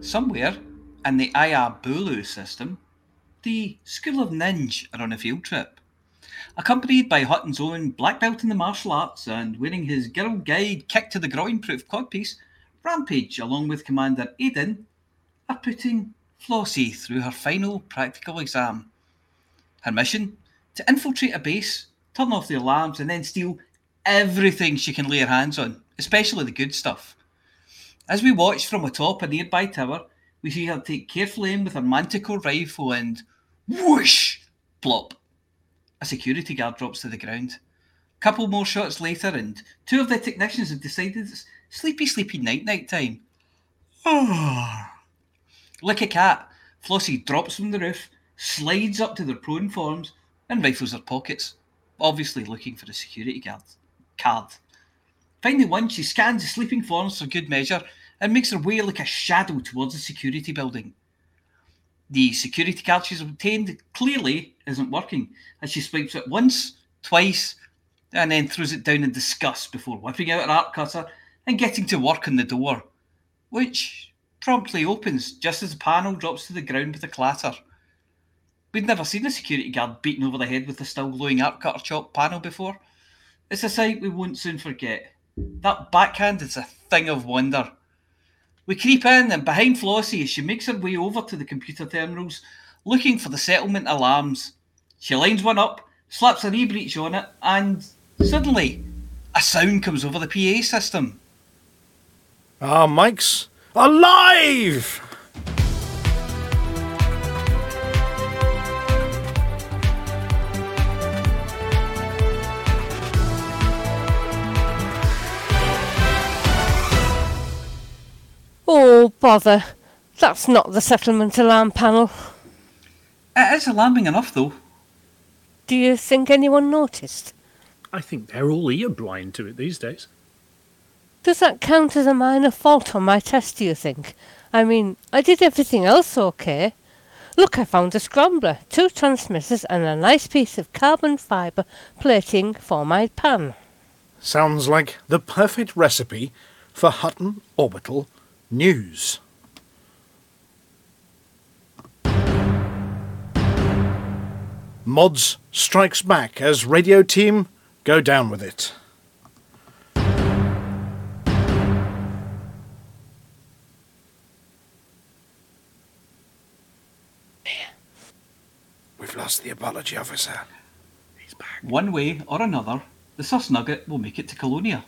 Somewhere in the Ayabulu system, the School of Ninja are on a field trip. Accompanied by Hutton's own, black belt in the martial arts and wearing his Girl Guide kick-to-the-groin-proof codpiece, Rampage, along with Commander Aiden, are putting Flossie through her final practical exam. Her mission? To infiltrate a base, turn off the alarms, and then steal everything she can lay her hands on, especially the good stuff. As we watch from atop a nearby tower, we see her take careful aim with her manticore rifle and whoosh, plop. A security guard drops to the ground. A couple more shots later and two of the technicians have decided it's sleepy night time. Like a cat, Flossie drops from the roof, slides up to their prone forms and rifles their pockets, obviously looking for a security guard card. Finally won, she scans the sleeping forms for good measure and makes her way like a shadow towards the security building. The security card she's obtained clearly isn't working, as she swipes it once, twice, and then throws it down in disgust before whipping out her art cutter and getting to work on the door, which promptly opens just as the panel drops to the ground with a clatter. We'd never seen a security guard beaten over the head with a still-glowing art cutter chop panel before. It's a sight we won't soon forget. That backhand is a thing of wonder. We creep in and behind Flossie as she makes her way over to the computer terminals, looking for the settlement alarms. She lines one up, slaps an e-breach on it, and suddenly, a sound comes over the PA system. Our mic's alive! Oh, bother. That's not the settlement alarm panel. It is alarming enough, though. Do you think anyone noticed? I think they're all ear-blind to it these days. Does that count as a minor fault on my test, do you think? I mean, I did everything else okay. Look, I found a scrambler, two transmitters and a nice piece of carbon fibre plating for my pan. Sounds like the perfect recipe for Hutton Orbital news. Mods strikes back as radio team go down with it. We've lost the apology officer. He's back. One way or another, the Susnugget will make it to Colonia.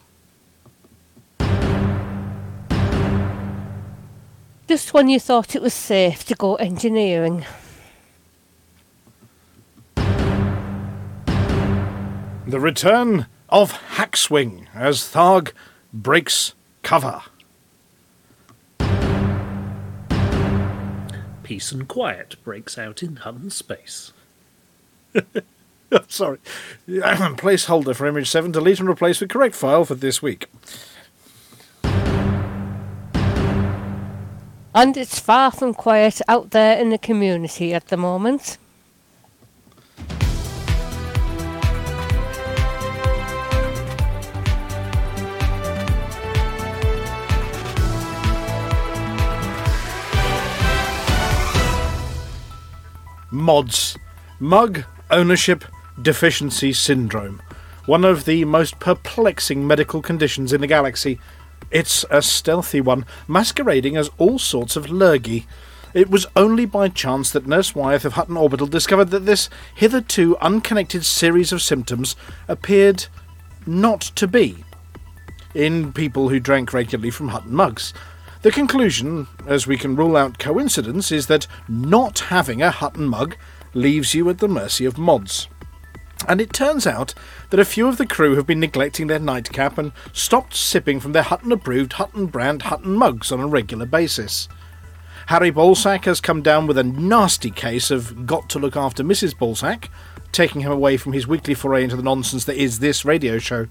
Just when you thought it was safe to go engineering. The return of Hackswing as Tharg breaks cover. Peace and quiet breaks out in Hum space. Sorry. Placeholder for image 7. Delete and replace with correct file for this week. And it's far from quiet out there in the community at the moment. Mods. Mug Ownership Deficiency Syndrome. One of the most perplexing medical conditions in the galaxy. It's a stealthy one, masquerading as all sorts of lurgy. It was only by chance that Nurse Wyeth of Hutton Orbital discovered that this hitherto unconnected series of symptoms appeared not to be in people who drank regularly from Hutton mugs. The conclusion, as we can rule out coincidence, is that not having a Hutton mug leaves you at the mercy of mods. And it turns out that a few of the crew have been neglecting their nightcap and stopped sipping from their Hutton-approved, Hutton-brand Hutton mugs on a regular basis. Harry Balsack has come down with a nasty case of got-to-look-after Mrs. Balsack, taking him away from his weekly foray into the nonsense that is this radio show.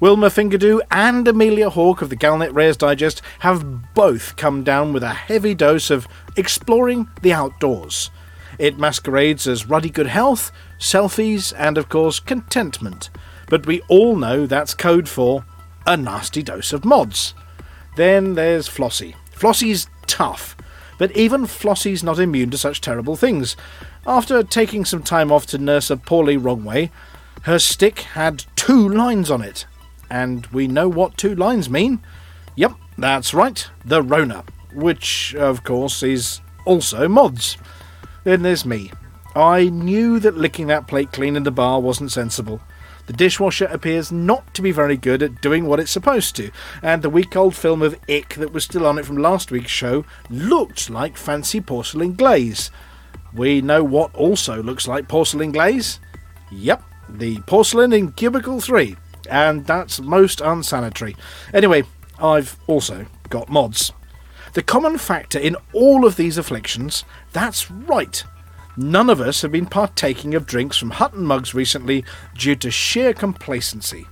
Wilma Fingerdoo and Amelia Hawke of the Galnet Rares Digest have both come down with a heavy dose of exploring the outdoors. It masquerades as ruddy good health, selfies, and of course contentment. But we all know that's code for a nasty dose of mods. Then there's Flossie. Flossie's tough. but even Flossie's not immune to such terrible things. After taking some time off to nurse a poorly wrong way, her stick had 2 lines on it. And we know what 2 lines mean. Yep, that's right, the Rona, which, of course, is also mods. Then there's me. I knew that licking that plate clean in the bar wasn't sensible. The dishwasher appears not to be very good at doing what it's supposed to, and the week-old film of Ick that was still on it from last week's show looked like fancy porcelain glaze. We know what also looks like porcelain glaze? Yep, the porcelain in Cubicle 3, and that's most unsanitary. Anyway, I've also got mods. The common factor in all of these afflictions, that's right, none of us have been partaking of drinks from Hutton mugs recently due to sheer complacency.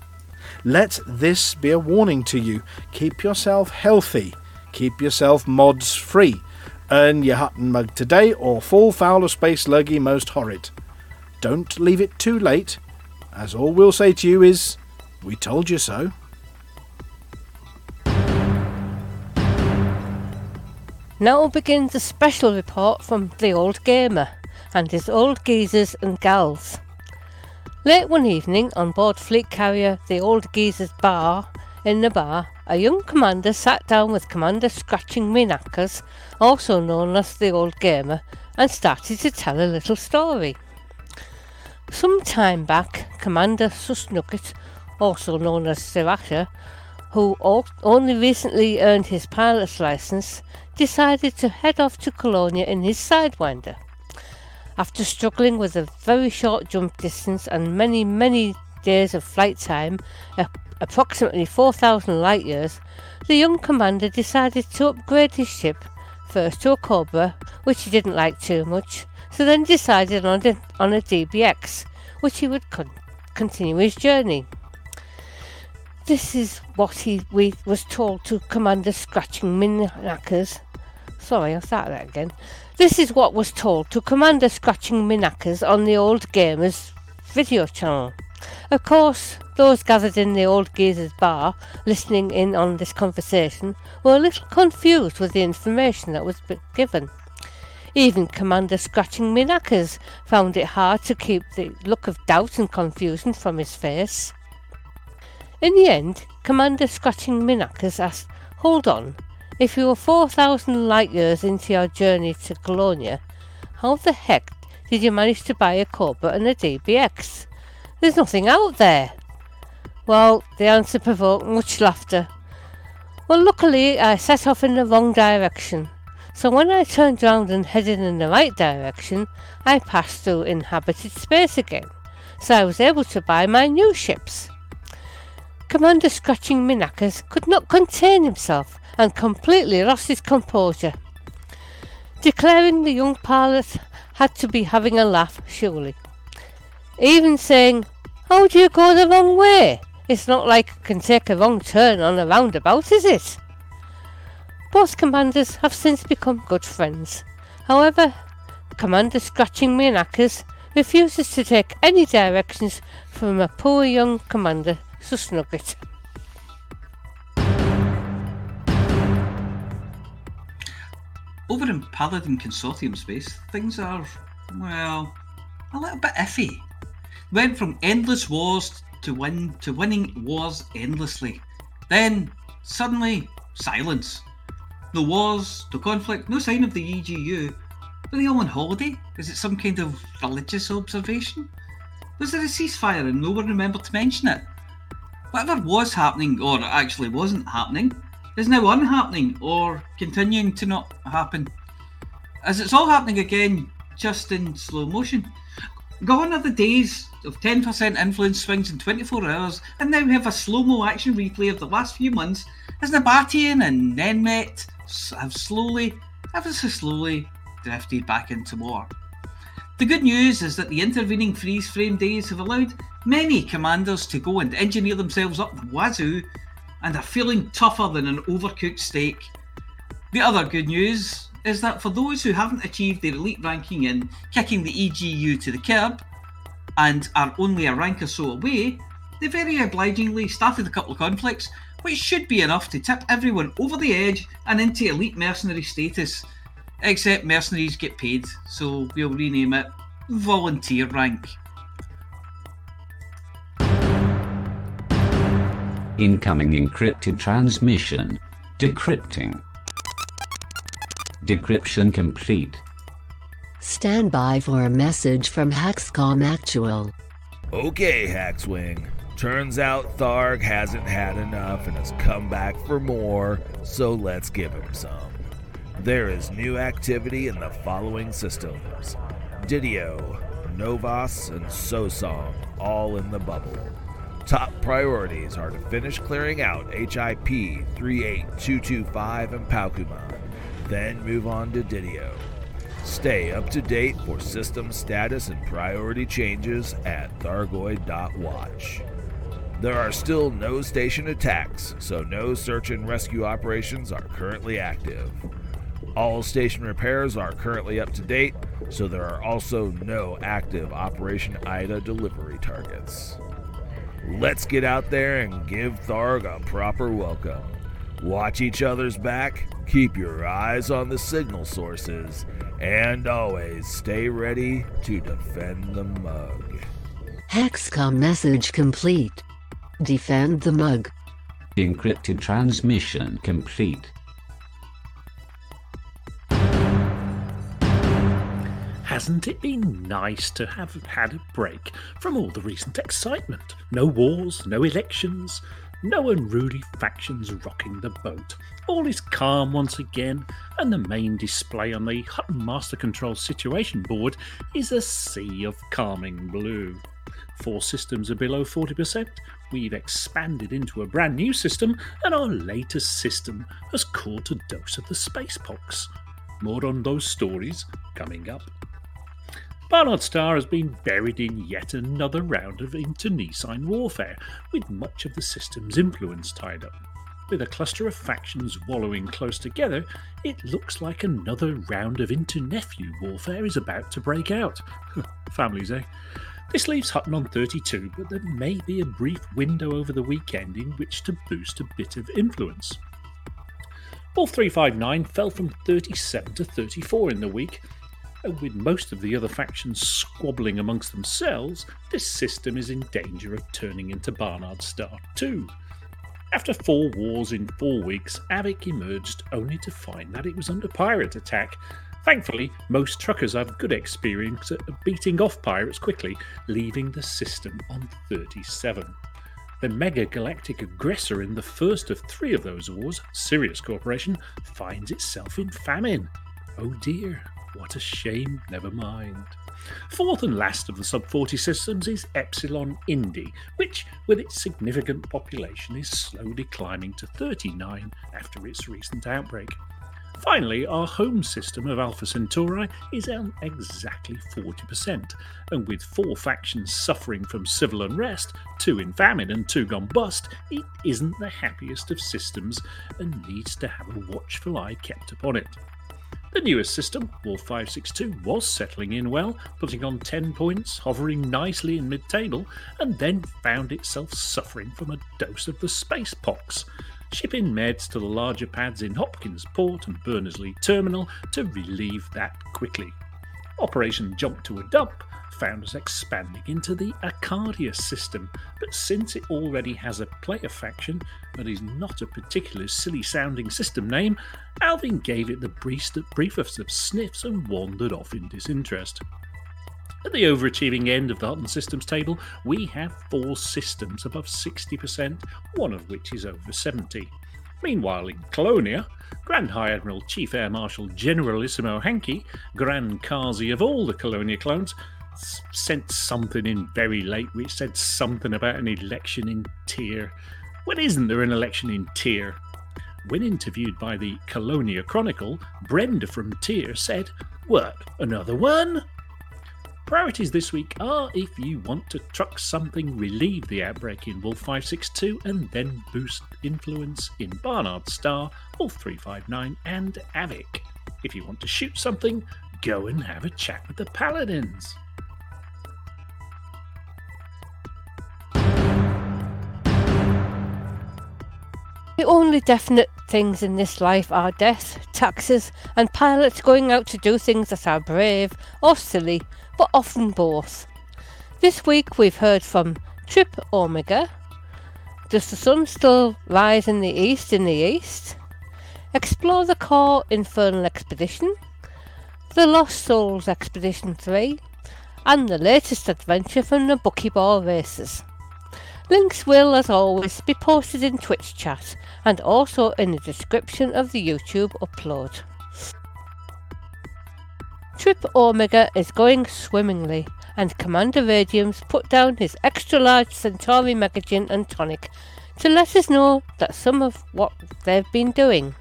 Let this be a warning to you. Keep yourself healthy. Keep yourself mods free. Earn your Hutton mug today or fall foul of Space Lurgy most horrid. Don't leave it too late, as all we'll say to you is, we told you so. Now begins a special report from The Old Gamer and his old geezers and gals. Late one evening on board fleet carrier The Old Geezers bar, in the bar, a young commander sat down with Commander Scratching Minackers, also known as The Old Gamer, and started to tell a little story. Some time back, Commander Susnugget, also known as Sriracha, who only recently earned his pilot's license, decided to head off to Colonia in his Sidewinder. After struggling with a very short jump distance and many days of flight time, approximately 4,000 light years, the young commander decided to upgrade his ship, first to a Cobra, which he didn't like too much, so then decided on a DBX, which he would continue his journey. This is what we was told to Commander Scratching Minackers. Sorry, I'll start that again. This is what was told to Commander Scratching Minackers on the Old Gamer's video channel. Of course, those gathered in the Old Geezer's bar, listening in on this conversation, were a little confused with the information that was given. Even Commander Scratching Minackers found it hard to keep the look of doubt and confusion from his face. In the end, Commander Scratching Minackers asked, "Hold on, if you were 4,000 light years into your journey to Colonia, how the heck did you manage to buy a Cobra and a DBX? There's nothing out there." Well, the answer provoked much laughter. "Well, luckily I set off in the wrong direction, so when I turned round and headed in the right direction, I passed through inhabited space again, so I was able to buy my new ships." Commander Scratching Minackers could not contain himself and completely lost his composure, declaring the young pilot had to be having a laugh, surely. Even saying, "How do you go the wrong way? It's not like you can take a wrong turn on a roundabout, is it?" Both commanders have since become good friends. However, Commander Scratching Minackers refuses to take any directions from a poor young commander Susnugget. Over in Paladin Consortium space, things are, well, a little bit iffy. Went from endless wars to winning wars endlessly. Then, suddenly, silence. No wars, no conflict, no sign of the EGU. Were they all on holiday? Is it some kind of religious observation? Was there a ceasefire and no one remembered to mention it? Whatever was happening, or actually wasn't happening, is now unhappening, or continuing to not happen. As it's all happening again, just in slow motion. Gone are the days of 10% influence swings in 24 hours, and now we have a slow-mo action replay of the last few months, as Nabatian and Nenmet have slowly, ever so slowly, drifted back into war. The good news is that the intervening freeze frame days have allowed many commanders to go and engineer themselves up the wazoo and are feeling tougher than an overcooked steak. The other good news is that for those who haven't achieved their elite ranking in kicking the EGU to the curb and are only a rank or so away, they very obligingly started a couple of conflicts which should be enough to tip everyone over the edge and into elite mercenary status. Except mercenaries get paid, so we'll rename it Volunteer Rank. Incoming encrypted transmission. Decrypting. Decryption complete. Stand by for a message from Haxcom Actual. Okay, Hackswing. Turns out Tharg hasn't had enough and has come back for more, so let's give him some. There is new activity in the following systems: Didio, Novas, and Sosong, all in the bubble. Top priorities are to finish clearing out HIP 38225 and Palkuman, then move on to Didio. Stay up to date for system status and priority changes at Thargoid.watch. There are still no station attacks, so no search and rescue operations are currently active. All station repairs are currently up to date, so there are also no active Operation Ida delivery targets. Let's get out there and give Tharg a proper welcome. Watch each other's back, keep your eyes on the signal sources, and always stay ready to defend the mug. Hexcom message complete. Defend the mug. Encrypted transmission complete. Hasn't it been nice to have had a break from all the recent excitement? No wars, no elections, no unruly factions rocking the boat. All is calm once again, and the main display on the Hutton Master Control Situation Board is a sea of calming blue. 4 systems are below 40%. We've expanded into a brand new system, and our latest system has caught a dose of the spacepox. More on those stories coming up. Barnard Star has been buried in yet another round of internecine warfare, with much of the system's influence tied up. With a cluster of factions wallowing close together, it looks like another round of internephew warfare is about to break out. Families, eh? This leaves Hutton on 32, but there may be a brief window over the weekend in which to boost a bit of influence. Wolf 359 fell from 37 to 34 in the week. With most of the other factions squabbling amongst themselves, this system is in danger of turning into Barnard Star 2. After 4 wars in 4 weeks, Avic emerged only to find that it was under pirate attack. Thankfully, most truckers have good experience at beating off pirates quickly, leaving the system on 37. The mega galactic aggressor in the first of 3 of those wars, Sirius Corporation, finds itself in famine. Oh dear. What a shame, never mind. 4th and last of the sub-40 systems is Epsilon Indy, which, with its significant population, is slowly climbing to 39 after its recent outbreak. Finally, our home system of Alpha Centauri is on exactly 40%, and with 4 factions suffering from civil unrest, 2 in famine and 2 gone bust, it isn't the happiest of systems and needs to have a watchful eye kept upon it. The newest system, Wolf 562, was settling in well, putting on 10 points, hovering nicely in mid-table, and then found itself suffering from a dose of the space pox. Shipping meds to the larger pads in Hopkins Port and Berners-Lee Terminal to relieve that quickly. Operation Jump to a Dump found us expanding into the Arcadia system, but since it already has a player faction that is not a particularly silly-sounding system name, Alvin gave it the briefest of sniffs and wandered off in disinterest. At the overachieving end of the Hutton Systems table, we have 4 systems above 60%, one of which is over 70. Meanwhile, in Colonia, Grand High Admiral Chief Air Marshal Generalissimo Hankey, Grand Kazi of all the Colonia clones, sent something in very late which said something about an election in Tyr. When isn't there an election in Tyr? When interviewed by the Colonia Chronicle, Brenda from Tyr said, "What, another one?" Priorities this week are if you want to truck something, relieve the outbreak in Wolf 562 and then boost influence in Barnard Star, Wolf 359 and Avic. If you want to shoot something, go and have a chat with the Paladins. The only definite things in this life are death, taxes, and pilots going out to do things that are brave or silly, but often both. This week we've heard from Trip Omega, Does the Sun Still Rise in the East Explore the Core Infernal Expedition, The Lost Souls Expedition 3, and the latest adventure from the Buckyball races. Links will, as always, be posted in Twitch chat and also in the description of the YouTube upload. Trip Omega is going swimmingly, and Commander Radium's put down his extra-large Centauri Mega Gin and Tonic to let us know that some of what they've been doing.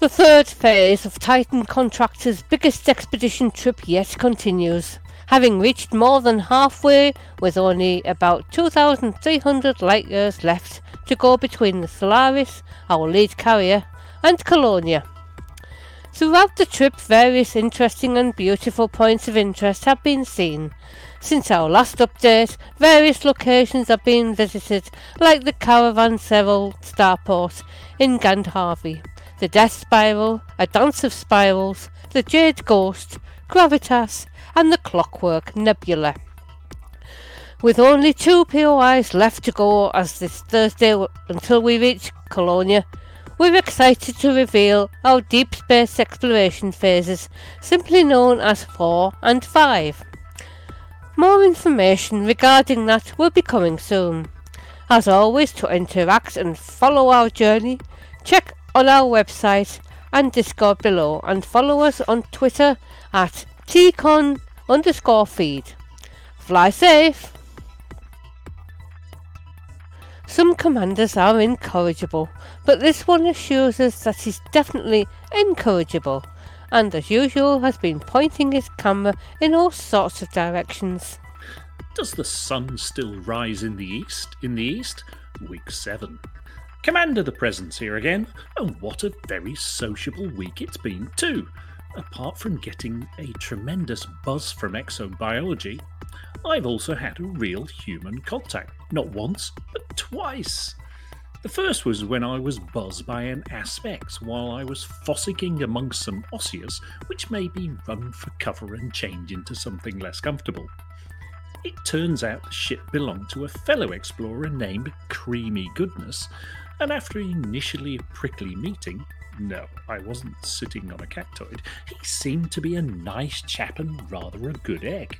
The third phase of Titan Contractor's biggest expedition trip yet continues, having reached more than halfway with only about 2,300 light years left to go between the Solaris, our lead carrier, and Colonia. Throughout the trip, various interesting and beautiful points of interest have been seen. Since our last update, various locations have been visited, like the Caravanseral Starport in Gandharvi, the Death Spiral, a Dance of Spirals, the Jade Ghost, Gravitas, and the Clockwork Nebula. With only 2 POIs left to go as this Thursday until we reach Colonia, we're excited to reveal our deep space exploration phases, simply known as 4 and 5. More information regarding that will be coming soon. As always, to interact and follow our journey, check on our website and Discord below, and follow us on Twitter at @tcon_feed. Fly safe! Some commanders are incorrigible, but this one assures us that he's definitely incorrigible, and as usual has been pointing his camera in all sorts of directions. Does the sun still rise in the east? Week 7. Commander the Presence here again, and what a very sociable week it's been too. Apart from getting a tremendous buzz from exobiology, I've also had a real human contact. Not once, but twice. The first was when I was buzzed by an Aspex while I was fossicking amongst some osseas, which made me run for cover and change into something less comfortable. It turns out the ship belonged to a fellow explorer named Creamy Goodness, and after initially a prickly meeting, no, I wasn't sitting on a cactoid, he seemed to be a nice chap and rather a good egg.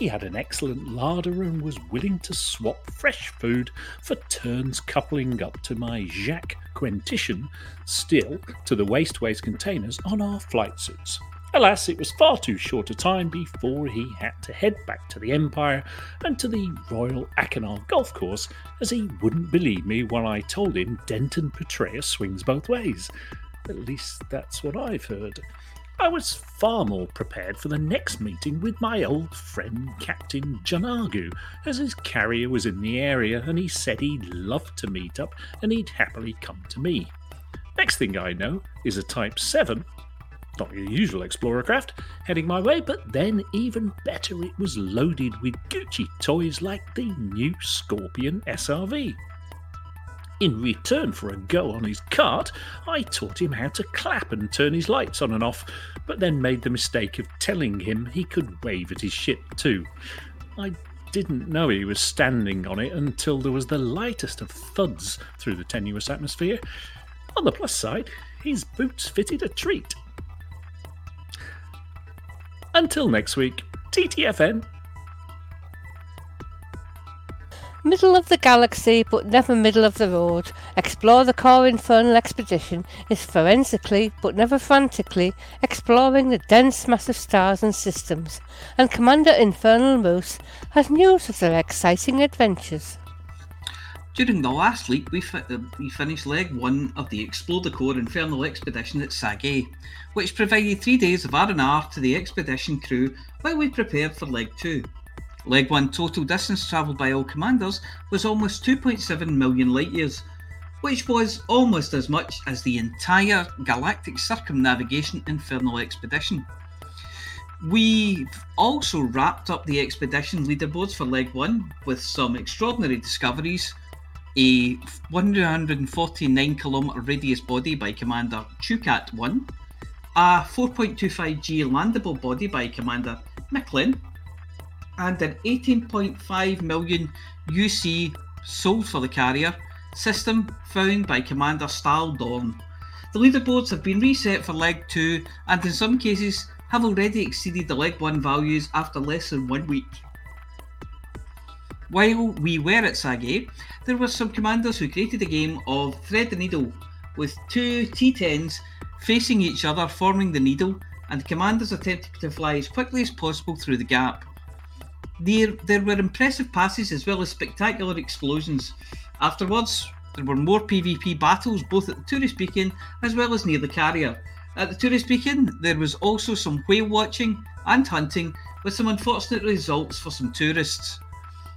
He had an excellent larder and was willing to swap fresh food for turns coupling up to my Jacques Quentition, still to the wasteways containers on our flight suits. Alas, it was far too short a time before he had to head back to the Empire and to the Royal Akinar Golf Course, as he wouldn't believe me when I told him Denton Petraeus swings both ways. At least that's what I've heard. I was far more prepared for the next meeting with my old friend Captain Janagu, as his carrier was in the area and he said he'd love to meet up and he'd happily come to me. Next thing I know is a Type 7, not your usual explorer craft, heading my way, but then even better, it was loaded with Gucci toys like the new Scorpion SRV. In return for a go on his cart, I taught him how to clap and turn his lights on and off, but then made the mistake of telling him he could wave at his ship too. I didn't know he was standing on it until there was the lightest of thuds through the tenuous atmosphere. On the plus side, his boots fitted a treat. Until next week, TTFN. Middle of the galaxy, but never middle of the road, Explore the Core Infernal Expedition is forensically, but never frantically, exploring the dense mass of stars and systems, and Commander Infernal Moose has news of their exciting adventures. During the last week, we finished Leg 1 of the Explore the Core Infernal Expedition at Sage, which provided 3 days of R&R to the expedition crew while we prepared for Leg 2. Leg 1 total distance travelled by all commanders was almost 2.7 million light years, which was almost as much as the entire Galactic Circumnavigation Infernal Expedition. We also wrapped up the expedition leaderboards for Leg 1 with some extraordinary discoveries, a 149-kilometre radius body by Commander Chukat-1, a 4.25G landable body by Commander Micklin, and an 18.5 million UC sold for the carrier system found by Commander Staldorn. The leaderboards have been reset for Leg 2 and in some cases have already exceeded the Leg 1 values after less than 1 week. While we were at SAG-A, there were some commanders who created a game of Thread the Needle with two T10s facing each other forming the needle, and commanders attempted to fly as quickly as possible through the gap. There were impressive passes as well as spectacular explosions. Afterwards, there were more PvP battles both at the tourist beacon as well as near the carrier. At the tourist beacon, there was also some whale watching and hunting with some unfortunate results for some tourists.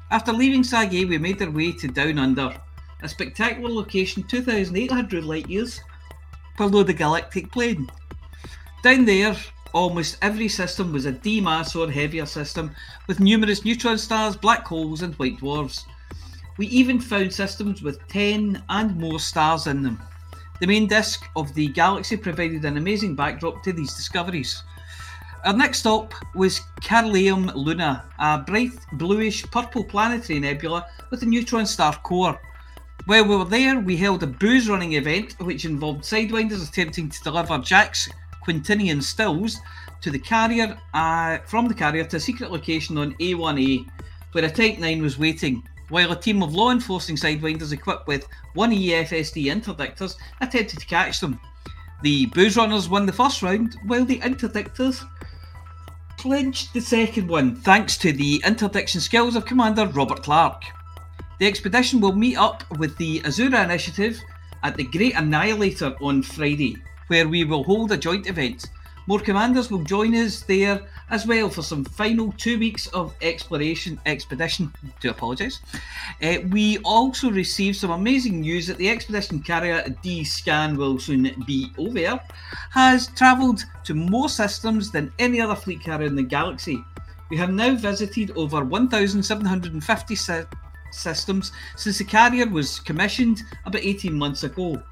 After leaving SAG-A, we made our way to Down Under, a spectacular location 2,800 light years below the galactic plane. Down there, almost every system was a D-mass or heavier system, with numerous neutron stars, black holes and white dwarfs. We even found systems with 10 and more stars in them. The main disk of the galaxy provided an amazing backdrop to these discoveries. Our next stop was Caroleum Luna, a bright bluish-purple planetary nebula with a neutron star core. While we were there, we held a booze-running event which involved sidewinders attempting to deliver Jack's Quintinian stills to the carrier, from the carrier to a secret location on A1A, where a Type 9 was waiting, while a team of law-enforcing sidewinders equipped with 1EFSD interdictors attempted to catch them. The booze runners won the first round, while the interdictors clinched the second one, thanks to the interdiction skills of Commander Robert Clark. The expedition will meet up with the Azura Initiative at the Great Annihilator on Friday, where we will hold a joint event. More commanders will join us there as well for some final 2 weeks of expedition. Do apologise. We also received some amazing news that the expedition carrier D-Scan will soon be over, has travelled to more systems than any other fleet carrier in the galaxy. We have now visited over 1,750 systems since the carrier was commissioned about 18 months ago.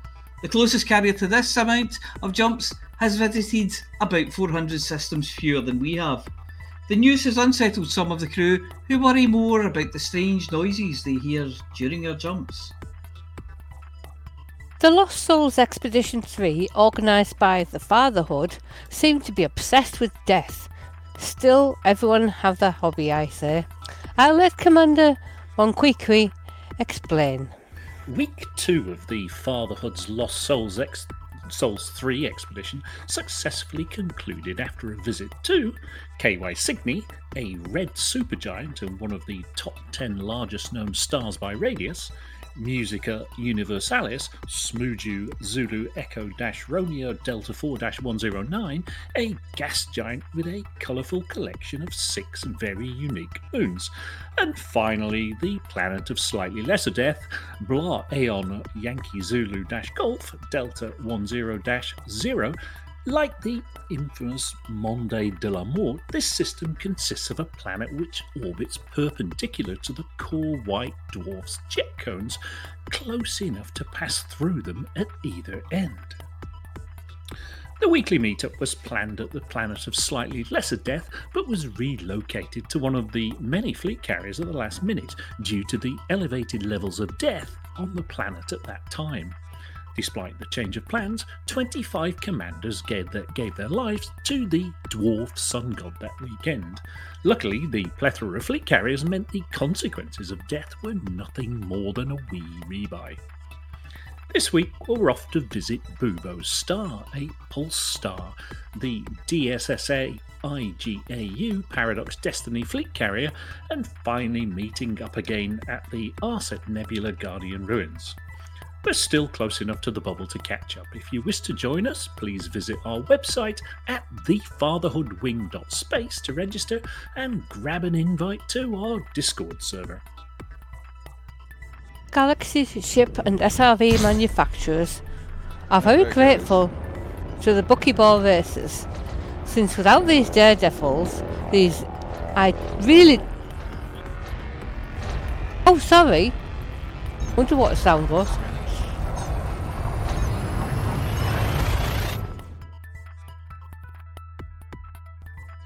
The closest carrier to this amount of jumps has visited about 400 systems fewer than we have. The news has unsettled some of the crew who worry more about the strange noises they hear during their jumps. The Lost Souls Expedition 3, organised by the Fatherhood, seemed to be obsessed with death. Still, everyone have their hobby, I say. I'll let Commander Monquiqui explain. Week 2 of the Fatherhood's Lost Souls Souls 3 expedition successfully concluded after a visit to KY Cygni, a red supergiant and one of the top 10 largest known stars by radius, Musica Universalis, Smuju Zulu Echo Romeo Delta 4-109, a gas giant with a colourful collection of 6 very unique moons, and finally the planet of slightly lesser death, Bla Aeon Yankee Zulu Golf Delta 10-0. Like the infamous Monde de la Mort, this system consists of a planet which orbits perpendicular to the core white dwarf's jet cones, close enough to pass through them at either end. The weekly meetup was planned at the planet of slightly lesser death, but was relocated to one of the many fleet carriers at the last minute due to the elevated levels of death on the planet at that time. Despite the change of plans, 25 commanders gave their lives to the dwarf sun god that weekend. Luckily, the plethora of fleet carriers meant the consequences of death were nothing more than a wee rebuy. This week, we're off to visit Bubo's star, a pulse star, the DSSA IGAU Paradox Destiny fleet carrier, and finally meeting up again at the Arset Nebula Guardian Ruins. We're still close enough to the bubble to catch up. If you wish to join us, please visit our website at thefatherhoodwing.space to register and grab an invite to our Discord server. Galaxy ship and SRV manufacturers are very grateful to the Buckyball races, since without these daredevils, Wonder what the sound was.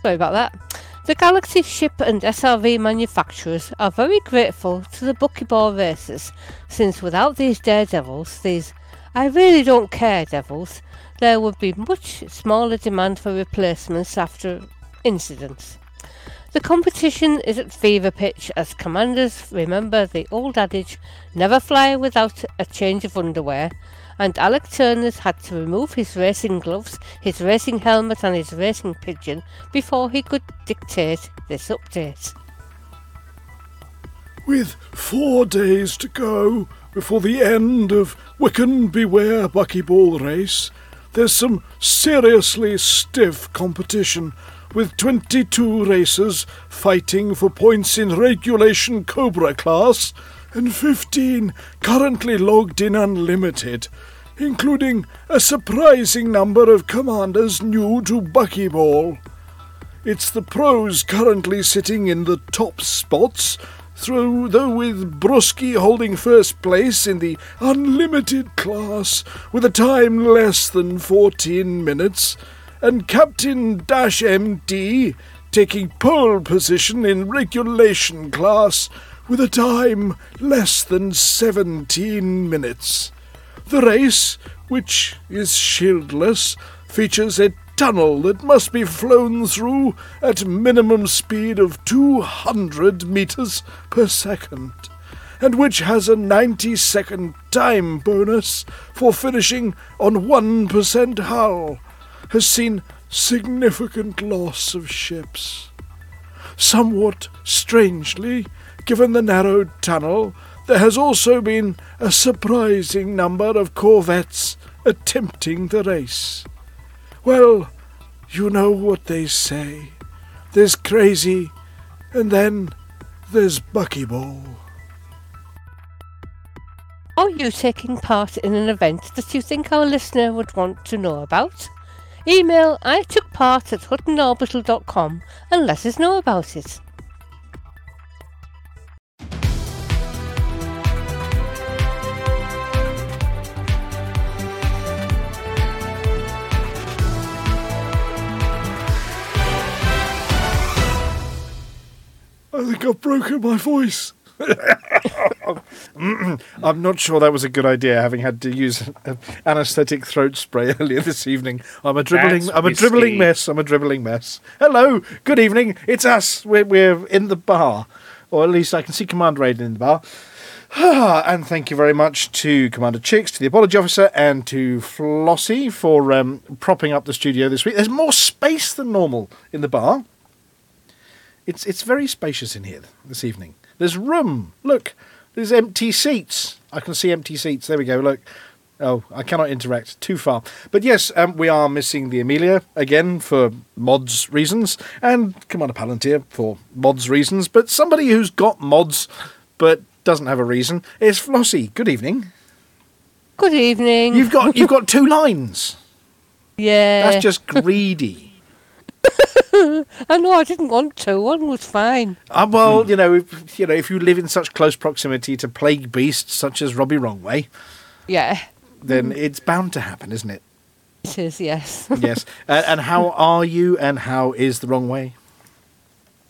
Sorry about that. The Galaxy ship and SRV manufacturers are very grateful to the Buckyball racers, since without these daredevils, these I really don't care devils, there would be much smaller demand for replacements after incidents. The competition is at fever pitch as commanders remember the old adage, never fly without a change of underwear, and Alec Turner's had to remove his racing gloves, his racing helmet and his racing pigeon before he could dictate this update. With 4 days to go before the end of Wiccan Beware Buckyball race, there's some seriously stiff competition, with 22 racers fighting for points in regulation Cobra class and 15 currently logged in unlimited, including a surprising number of commanders new to Buckyball. It's the pros currently sitting in the top spots, though with Brusky holding first place in the unlimited class with a time less than 14 minutes, and Captain Dash MD taking pole position in regulation class with a time less than 17 minutes. The race, which is shieldless, features a tunnel that must be flown through at minimum speed of 200 metres per second, and which has a 90-second time bonus for finishing on 1% hull, has seen significant loss of ships. Somewhat strangely, given the narrow tunnel, there has also been a surprising number of corvettes attempting the race. Well, you know what they say. There's crazy, and then there's Buckyball. Are you taking part in an event that you think our listener would want to know about? Email itookpart@huttonorbital.com and let us know about it. I think I've broken my voice. I'm not sure that was a good idea, having had to use anaesthetic throat spray earlier this evening. I'm a dribbling mess. Hello, good evening. It's us. We're in the bar, or at least I can see Commander Aiden in the bar. And thank you very much to Commander Chicks, to the Apology Officer, and to Flossie for propping up the studio this week. There's more space than normal in the bar. It's very spacious in here this evening. There's room. Look, there's empty seats. I can see empty seats. There we go. Look. Oh, I cannot interact too far. But yes, we are missing the Amelia again for mods reasons, and Commander Palantir for mods reasons. But somebody who's got mods but doesn't have a reason is Flossie. Good evening. Good evening. You've got two lines. Yeah. That's just greedy. I know, I didn't want to. One was fine. Well, if you live in such close proximity to plague beasts such as Robbie Wrongway, yeah, then it's bound to happen, isn't it? It is, yes. Yes. And how are you? And how is the Wrongway?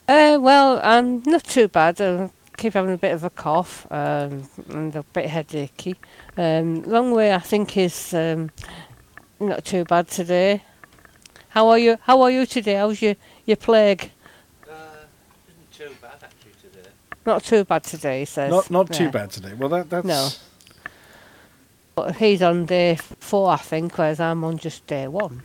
Well, I'm not too bad. I keep having a bit of a cough and a bit headachy. Wrongway, I think, is not too bad today. How are you today? How's your plague? Isn't too bad actually today. Not too bad today, he says. Not too bad today. Well, that's no. But he's on day 4, I think, whereas I'm on just day 1.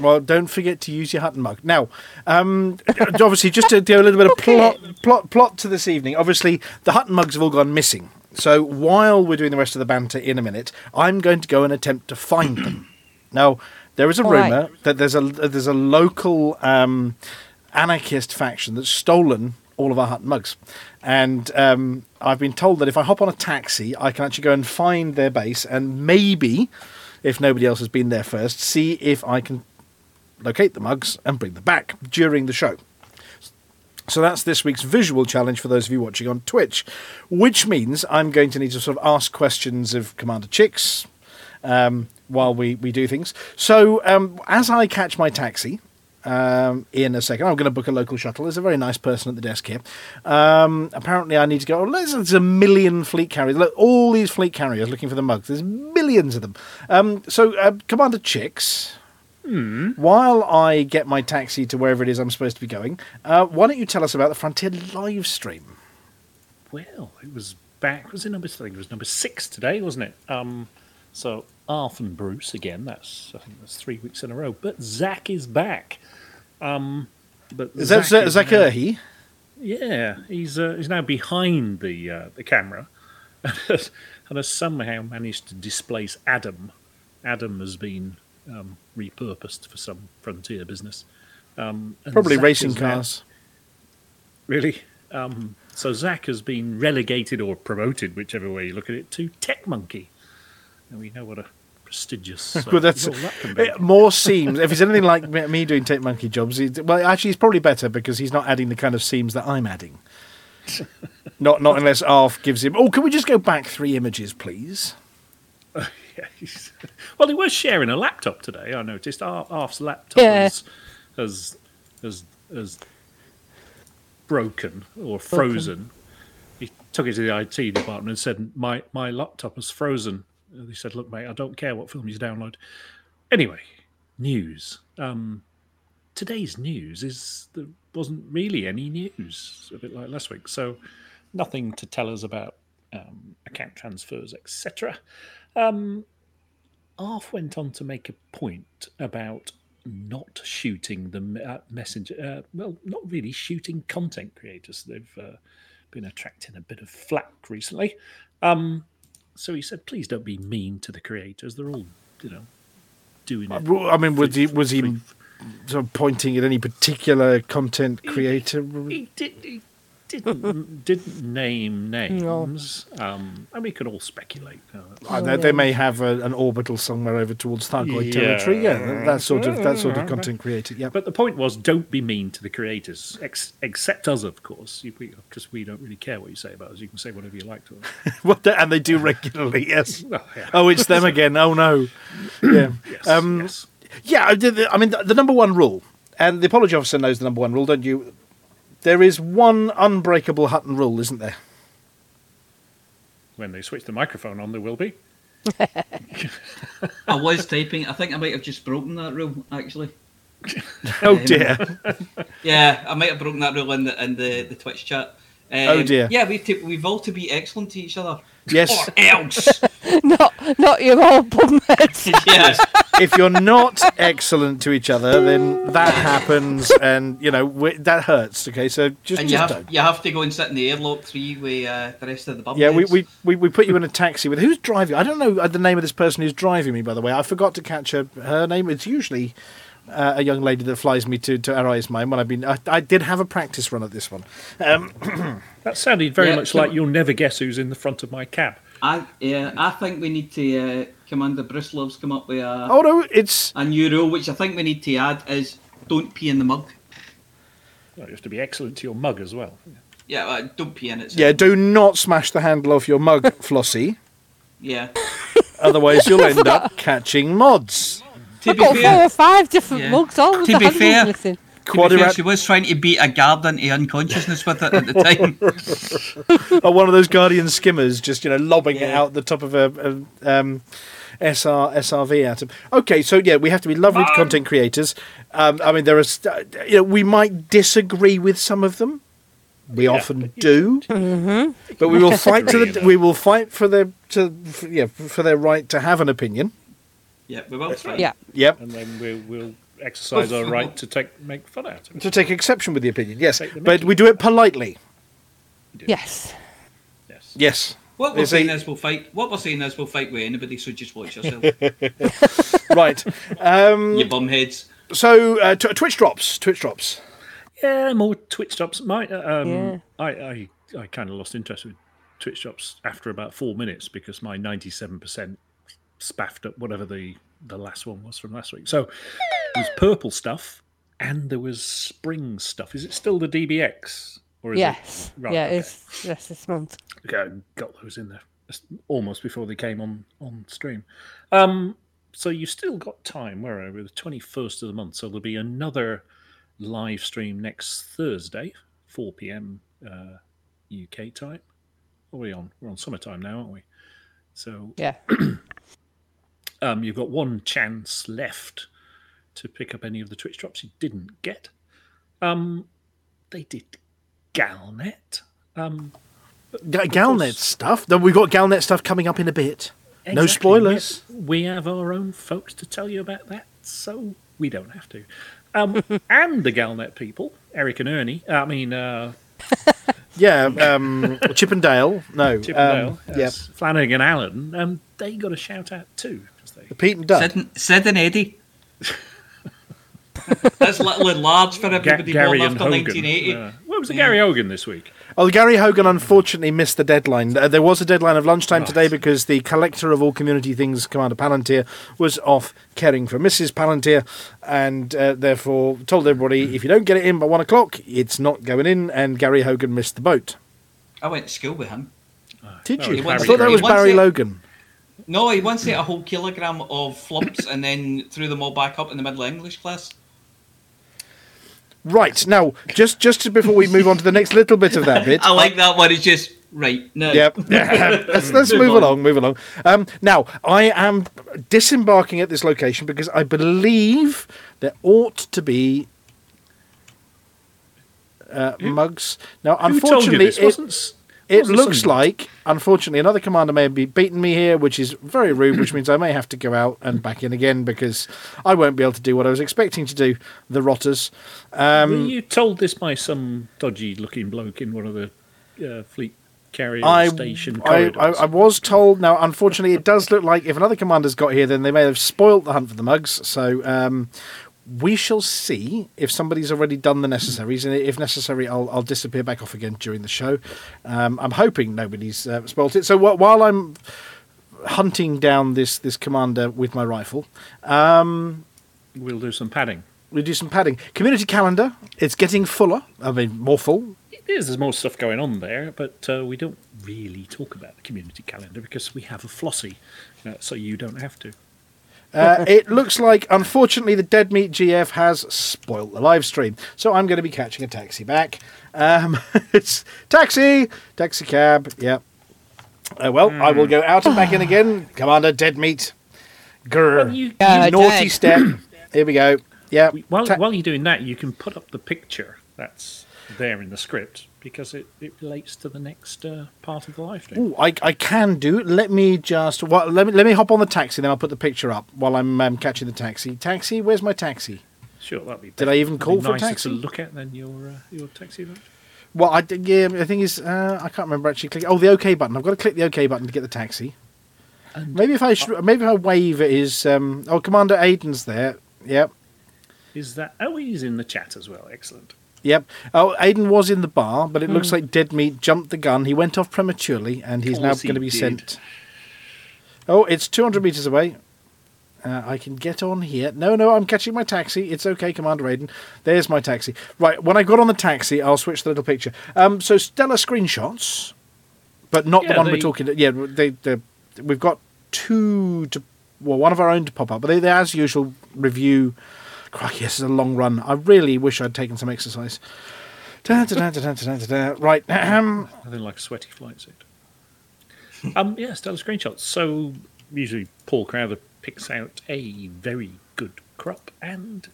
Well, don't forget to use your Hutton mug. Now, obviously, just to do a little bit of plot to this evening. Obviously, the Hutton mugs have all gone missing. So while we're doing the rest of the banter in a minute, I'm going to go and attempt to find them. Now, there is a rumour that there's a local anarchist faction that's stolen all of our Hutton mugs. And I've been told that if I hop on a taxi, I can actually go and find their base and maybe, if nobody else has been there first, see if I can locate the mugs and bring them back during the show. So that's this week's visual challenge for those of you watching on Twitch, which means I'm going to need to sort of ask questions of Commander Chicks while we do things. So as I catch my taxi in a second, I'm going to book a local shuttle. There's a very nice person at the desk here. Apparently I need to go, oh, there's a million fleet carriers. Look, all these fleet carriers looking for the mugs. There's millions of them. So Commander Chicks... While I get my taxi to wherever it is I'm supposed to be going, why don't you tell us about the Frontier live stream? Well, it was back. Was it number? I think it was number 6 today, wasn't it? So Arth and Bruce again. I think that's 3 weeks in a row. But Zach is back. But is that Zach Erhi? Yeah, he's now behind the camera, and has somehow managed to displace Adam. Adam has been. Repurposed for some Frontier business. Probably Zach racing cars. Really? So Zach has been relegated or promoted, whichever way you look at it, to Tech Monkey. And we know what a prestigious... well, that's, that can be. It more seems... If he's anything like me doing Tech Monkey jobs, well, actually, he's probably better because he's not adding the kind of seams that I'm adding. not unless Arf gives him... Oh, can we just go back 3 images, please? Well, he was sharing a laptop today, I noticed. Arf's laptop has broken or frozen. He took it to the IT department and said, my laptop has frozen. And they said, look, mate, I don't care what film you download. Anyway, news. Today's news is there wasn't really any news, a bit like last week. So nothing to tell us about account transfers, etc. Arf went on to make a point about not shooting the messenger. Well, not really shooting content creators. They've been attracting a bit of flack recently. So he said, please don't be mean to the creators. They're all, doing it. I mean, was he sort of pointing at any particular content creator? He didn't name names, and we could all speculate. They may have an orbital somewhere over towards Thargoid territory. Yeah, that sort of content created. Yeah, but the point was, don't be mean to the creators, except us, of course, because we don't really care what you say about us. You can say whatever you like to us. And they do regularly. Yes. Oh, yeah. Oh, it's them again. Oh no. Yeah. Yes. Yeah. I mean, the number one rule, and the apology officer knows the number one rule, don't you? There is one unbreakable Hutton rule, isn't there? When they switch the microphone on, there will be. I was typing. I think I might have just broken that rule, actually. Oh, dear. Yeah, I might have broken that rule in the Twitch chat. Oh, dear. Yeah, we've all to be excellent to each other. Yes. Or else. not your horrible mess. Yes. If you're not excellent to each other, then that happens, and that hurts. Okay, so just don't. You have to go and sit in the airlock 3 with the rest of the bubble. Yeah, we put you in a taxi with who's driving. I don't know the name of this person who's driving me. By the way, I forgot to catch her name. It's usually a young lady that flies me to Arise Mine when I've been. I did have a practice run at this one. That sounded very much like you'll never guess who's in the front of my cab. I think we need to Commander Brislov's come up with a new rule, which I think we need to add is don't pee in the mug. Well, you have to be excellent to your mug as well. Yeah, don't pee in it. So. Yeah, do not smash the handle off your mug, Flossie. Yeah. Otherwise, you'll end up catching mods. I've got 4 or 5 different mugs. All to be fair, she was trying to beat a guard into unconsciousness with it at the time. Or one of those Guardian skimmers just, lobbing it out the top of a SRV atom. Okay, so, we have to be lovely to content creators. I mean, there are... we might disagree with some of them. We often do. Mm-hmm. But we will fight for their right to have an opinion. Yeah, we will try. Yeah. Yep. And then we'll exercise our right to make fun out of it. To take exception with the opinion, yes. But we do it politely. Yes. What we're saying is we'll fight with anybody, so just watch yourself. Right. You bumheads. So, Twitch drops. Yeah, more Twitch drops. I kind of lost interest with Twitch drops after about 4 minutes because my 97% spaffed up whatever the last one was from last week. So it was purple stuff and there was spring stuff. Is it still the DBX? Or is yes. It? Right, yeah, okay. It's yes, this month. Okay, I got those in there almost before they came on stream. So you've still got time. Where are we? The 21st of the month. So there'll be another live stream next Thursday, 4 p.m. UK time. What are we on? We're on summertime now, aren't we? So yeah. You've got one chance left to pick up any of the Twitch drops you didn't get. They did Galnet. Galnet stuff? Then we've got Galnet stuff coming up in a bit. Exactly. No spoilers. We have our own folks to tell you about that, so we don't have to. And the Galnet people, Eric and Ernie, yeah, Chippendale. No, Chippendale. Yes. Yep. Flanagan Allen. They got a shout out too. The Pete and Doug. Sid and Eddie. That's literally large for everybody born after 1980. Yeah. What was the Gary Hogan this week? Oh, Gary Hogan unfortunately missed the deadline. There was a deadline of lunchtime today because the collector of all community things, Commander Palantir, was off caring for Mrs. Palantir and therefore told everybody, if you don't get it in by 1 o'clock, it's not going in, and Gary Hogan missed the boat. I went to school with him. Did you? I thought that was Barry Logan. No, he once ate a whole kilogram of flumps and then threw them all back up in the middle English class. Right, now, just before we move on to the next little bit of that bit... I like that one, it's just, right, no. Yep. Let's move along. Now, I am disembarking at this location because I believe there ought to be mugs. Now, unfortunately, it looks like, unfortunately, another commander may have beaten me here, which is very rude, which means I may have to go out and back in again because I won't be able to do what I was expecting to do, the rotters. Were you told this by some dodgy-looking bloke in one of the fleet carrier station corridors? I was told. Now, unfortunately, it does look like if another commander's got here, then they may have spoilt the hunt for the mugs, so... we shall see if somebody's already done the necessaries, and if necessary, I'll disappear back off again during the show. I'm hoping nobody's spoilt it. So while I'm hunting down this commander with my rifle... we'll do some padding. Community calendar, it's getting fuller. I mean, more full. It is. There's more stuff going on there, but we don't really talk about the community calendar because we have a Flossie, so you don't have to. It looks like, unfortunately, the Dead Meat GF has spoilt the live stream. So I'm going to be catching a taxi back. It's taxi cab. Yeah. I will go out and back in again. Commander Dead Meat. Grr. You naughty step. Here we go. Yeah. While you're doing that, you can put up the picture that's there in the script because it relates to the next part of the live stream. Oh, I can do. Let me just... Well, let me hop on the taxi, then I'll put the picture up while I'm catching the taxi. Taxi? Where's my taxi? Sure, that'd be... Did I even call for a taxi? To look at then your taxi button. Well, the thing is, I can't remember actually clicking... Oh, the OK button. I've got to click the OK button to get the taxi. And maybe if I wave it is... oh, Commander Aiden's there. Yep. Is that... Oh, he's in the chat as well. Excellent. Yep. Oh, Aiden was in the bar, but it looks like Dead Meat jumped the gun. He went off prematurely, and he's now going to be sent. Oh, it's 200 metres away. I can get on here. No, I'm catching my taxi. It's okay, Commander Aiden. There's my taxi. Right, when I got on the taxi, I'll switch the little picture. So, stellar screenshots, but not the one we're talking to. Yeah, we've got two to... Well, one of our own to pop up, but they as usual, review... Crikey, this is a long run. I really wish I'd taken some exercise. Right. Nothing like a sweaty flight suit. Stellar screenshots. So usually Paul Crowther picks out a very good crop, and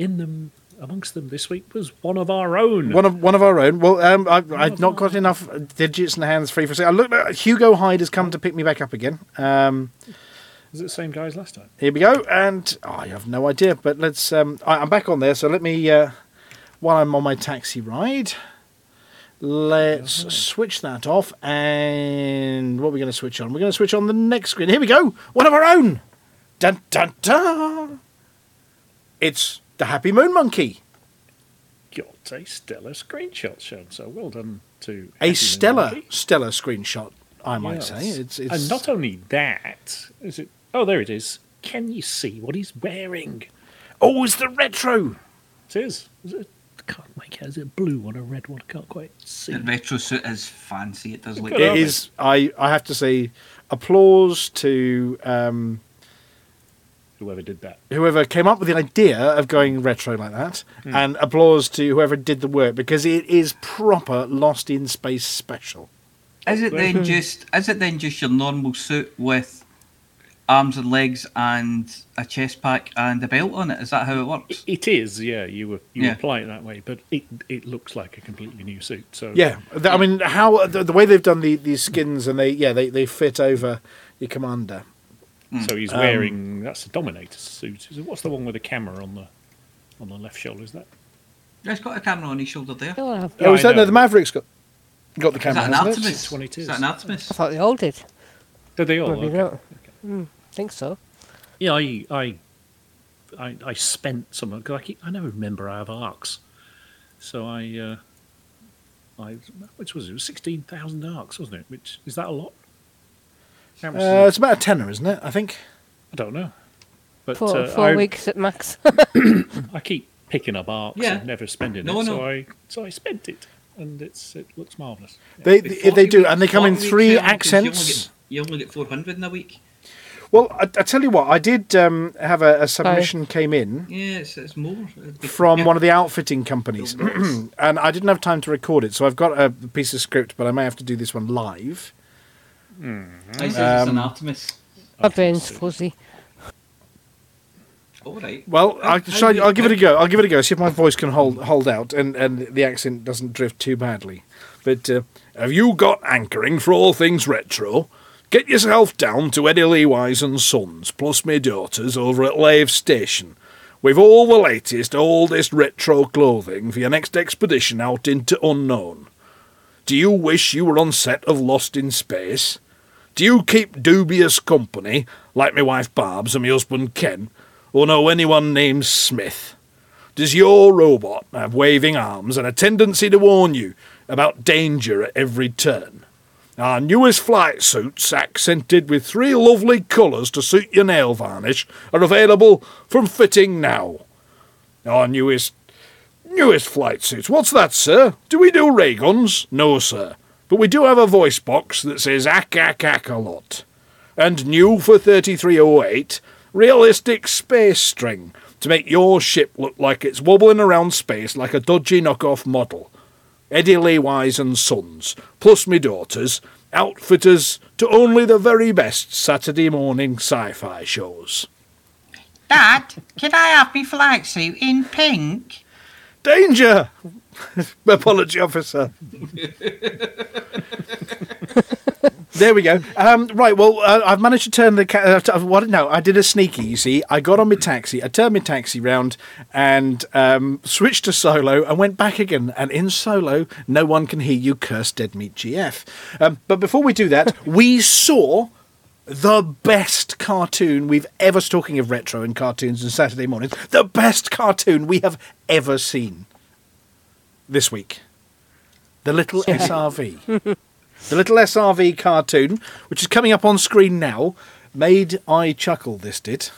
amongst them this week was one of our own. One of our own. Well, I've not got enough digits and hands free for a second. I looked at Hugo Hyde has come to pick me back up again. Was it the same guy as last time? Here we go, and I have no idea, but let's... I'm back on there, so let me... while I'm on my taxi ride, let's switch that off, and what are we going to switch on? We're going to switch on the next screen. Here we go! One of our own! Dun-dun-dun! It's the Happy Moon Monkey! Got a stellar screenshot shown, so well done to... A stellar screenshot, I might say. It's... And not only that... is it? Oh, there it is. Can you see what he's wearing? Oh, it's the retro. It is. I can't make it. Is it a blue one or a red one? I can't quite see. The retro suit is fancy. It does look good. It is. I have to say, applause to whoever did that. Whoever came up with the idea of going retro like that. Mm. And applause to whoever did the work, because it is proper Lost in Space special. Is it then just your normal suit with arms and legs and a chest pack and a belt on it? Is that how it works? It is, yeah. You apply it that way, but it looks like a completely new suit. So yeah, I mean, how the way they've done these skins, and they fit over your commander. So he's wearing that's the Dominator suit. What's the one with the camera on the left shoulder? Is that? He's got a camera on his shoulder there. Oh, is that the Maverick's got the camera? Is that an Artemis? Is that an Artemis? I thought they all did. Did they all? Okay. Think so. Yeah, I spent some of it, because I never remember I have ARCs. So which was it? It was 16,000 ARCs, wasn't it? Which is that a lot? It's about a tenner, isn't it? I think. I don't know. But four weeks at max. I keep picking up ARCs and never spending it. No. So I spent it, and it looks marvellous. Yeah. They do, and they come in three accents. You only get 400 in a week. Well, I tell you what, I did have a submission came in. Yes, it's more. From one of the outfitting companies. And I didn't have time to record it, so I've got a piece of script, but I may have to do this one live. Mm-hmm. I said it's an Artemis. A Ben's Flossie. All right. Well, I'll give it a go. I'll give it a go, see if my voice can hold out and the accent doesn't drift too badly. But have you got anchoring for all things retro? Get yourself down to Eddie Leewise and Sons, plus me daughters, over at Lave Station. We've all the latest, oldest retro clothing for your next expedition out into unknown. Do you wish you were on set of Lost in Space? Do you keep dubious company, like me wife Barb's and me husband Ken, or know anyone named Smith? Does your robot have waving arms and a tendency to warn you about danger at every turn? Our newest flight suits, accented with three lovely colours to suit your nail varnish, are available from fitting now. Our newest flight suits. What's that, sir? Do we do ray guns? No, sir. But we do have a voice box that says ack, ack, ack a lot. And new for 3308, realistic space string to make your ship look like it's wobbling around space like a dodgy knockoff model. Eddie Leewise and Sons, plus me daughters, outfitters to only the very best Saturday morning sci-fi shows. Dad, can I have my flight suit in pink? Danger! Apology, officer. There we go. Right, well, I've managed to turn the... I did a sneaky, you see. I got on my taxi. I turned my taxi round and switched to solo and went back again. And in solo, no one can hear you curse Dead Meat GF. But before we do that, we saw the best cartoon we've ever... Talking of retro and cartoons and Saturday mornings, the best cartoon we have ever seen this week. The Little SRV. The Little SRV cartoon, which is coming up on screen now, made I chuckle, this did.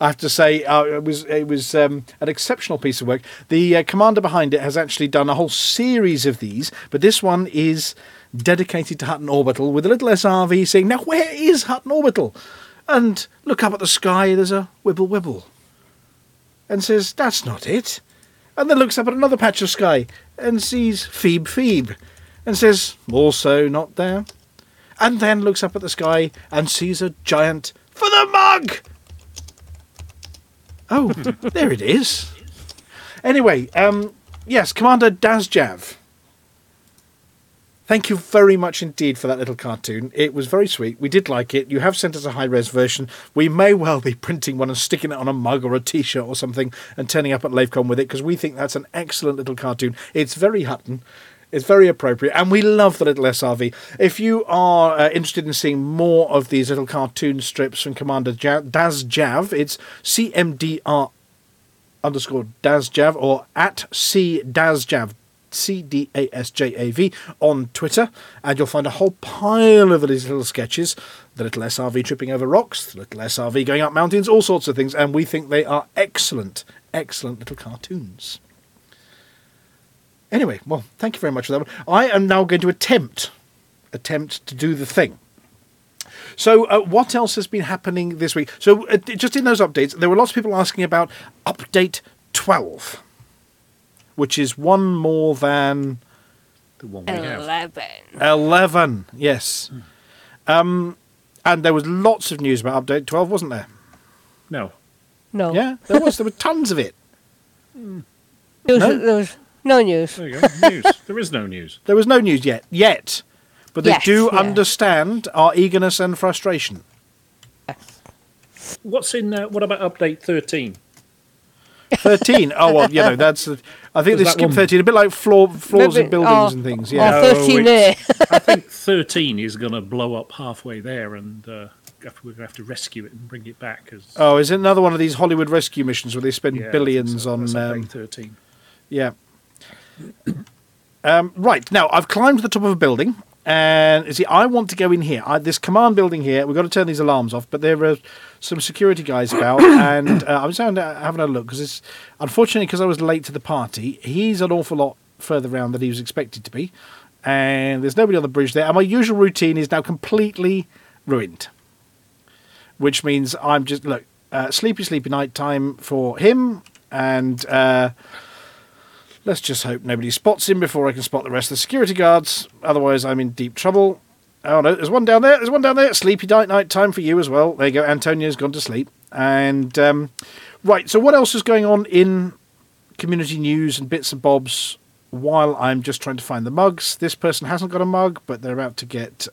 I have to say, it was an exceptional piece of work. The commander behind it has actually done a whole series of these, but this one is dedicated to Hutton Orbital, with the Little SRV saying, now where is Hutton Orbital? And look up at the sky, there's a wibble wibble. And says, that's not it. And then looks up at another patch of sky and sees Phoebe Phoebe. And says, also not there. And then looks up at the sky and sees a giant for the mug! Oh, there it is. Anyway, yes, Commander Dazjav. Thank you very much indeed for that little cartoon. It was very sweet. We did like it. You have sent us a high-res version. We may well be printing one and sticking it on a mug or a T-shirt or something and turning up at LaveCon with it, because we think that's an excellent little cartoon. It's very Hutton. It's very appropriate, and we love the Little SRV. If you are interested in seeing more of these little cartoon strips from Commander Dazjav, it's CMDR_Dazjav or at CDazjav, CDASJAV on Twitter, and you'll find a whole pile of these little sketches. The little SRV tripping over rocks, the little SRV going up mountains, all sorts of things, and we think they are excellent, excellent little cartoons. Anyway, well, thank you very much for that one. I am now going to attempt to do the thing. So what else has been happening this week? So just in those updates, there were lots of people asking about update 12, which is one more than the one we have. 11, yes. And there was lots of news about update 12, wasn't there? No. Yeah, there was. There were tons of it. There was no news. There you go. News. There is no news. There was no news yet. But they do understand our eagerness and frustration. What's in? What about update 13? 13. Oh well, you know that's. I think they skipped 13. A bit like floors and buildings and things. Yeah. Oh, 13 there. I think 13 is going to blow up halfway there, and we're going to have to rescue it and bring it back. Cause is it another one of these Hollywood rescue missions where they spend billions on? That's update 13. Yeah. Right, now I've climbed to the top of a building, and you see, I want to go in here. This command building here, we've got to turn these alarms off, but there are some security guys about, and I was having a look, because unfortunately, because I was late to the party, he's an awful lot further round than he was expected to be, and there's nobody on the bridge there, and my usual routine is now completely ruined, which means I'm just, look, sleepy night time for him, and... let's just hope nobody spots him before I can spot the rest of the security guards. Otherwise, I'm in deep trouble. Oh, no, there's one down there. Sleepy night time for you as well. There you go, Antonio's gone to sleep. And, right, so what else is going on in community news and bits and bobs while I'm just trying to find the mugs? This person hasn't got a mug, but they're about to get...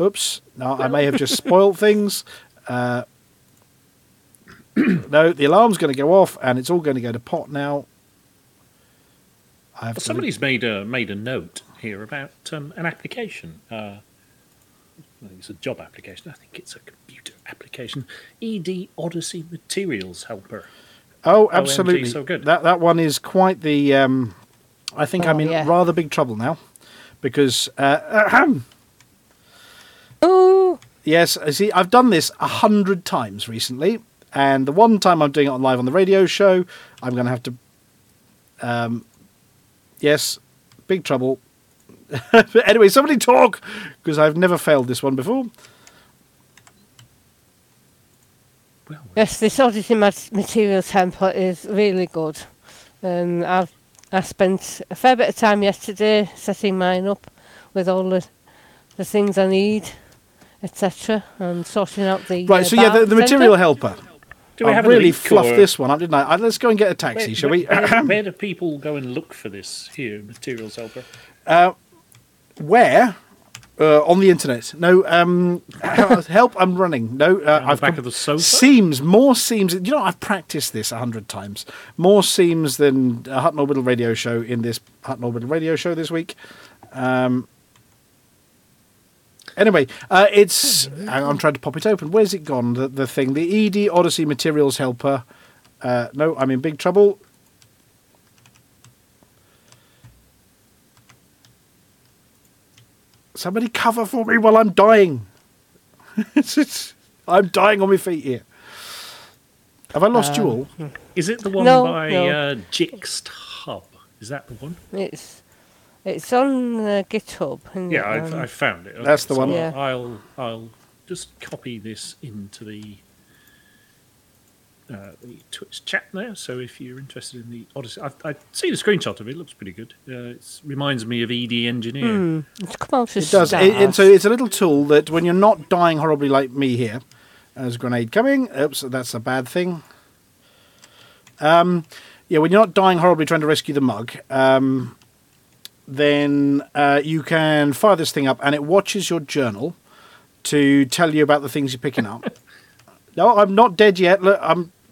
oops, no, I may have just spoiled things. No, the alarm's going to go off, and it's all going to go to pot now. Well, somebody's made a note here about an application. I think it's a job application. I think it's a computer application. ED Odyssey Materials Helper. Oh, absolutely. OMG, so good. That one is quite the... I think I'm in rather big trouble now. Because... Oh! Yes, see, I've done this 100 times recently. And the one time I'm doing it live on the radio show, I'm going to have to... yes, big trouble. But anyway, somebody talk, because I've never failed this one before. Yes, this Odyssey Materials Template is really good. I spent a fair bit of time yesterday setting mine up with all the things I need, etc., and sorting out the... Right, so yeah, the material helper. I've really fluffed this one up, didn't I? Let's go and get a taxi, shall we? Where do people go and look for this here, materials helper? Where? On the internet. No, help, I'm running. No, I've back of the sofa? Seams, more seams. You know, I've practiced this 100 times. More seams than a Hutton Orbital radio show in this Hutton Orbital radio show this week. Anyway, it's... I'm trying to pop it open. Where's it gone, the thing? The ED Odyssey Materials Helper. No, I'm in big trouble. Somebody cover for me while I'm dying. I'm dying on my feet here. Have I lost you all? Is it the one Jixt Hub? Is that the one? It's on GitHub. Yeah, I found it. Okay, that's the one. Yeah. I'll just copy this into the Twitch chat there. So if you're interested in the Odyssey, I've seen a screenshot of it. It looks pretty good. It reminds me of ED Engineer. It does. And so it's a little tool that when you're not dying horribly like me here, there's a grenade coming. Oops, that's a bad thing. Yeah, when you're not dying horribly trying to rescue the mug. Then you can fire this thing up, and it watches your journal to tell you about the things you're picking up. No, I'm not dead yet. Look,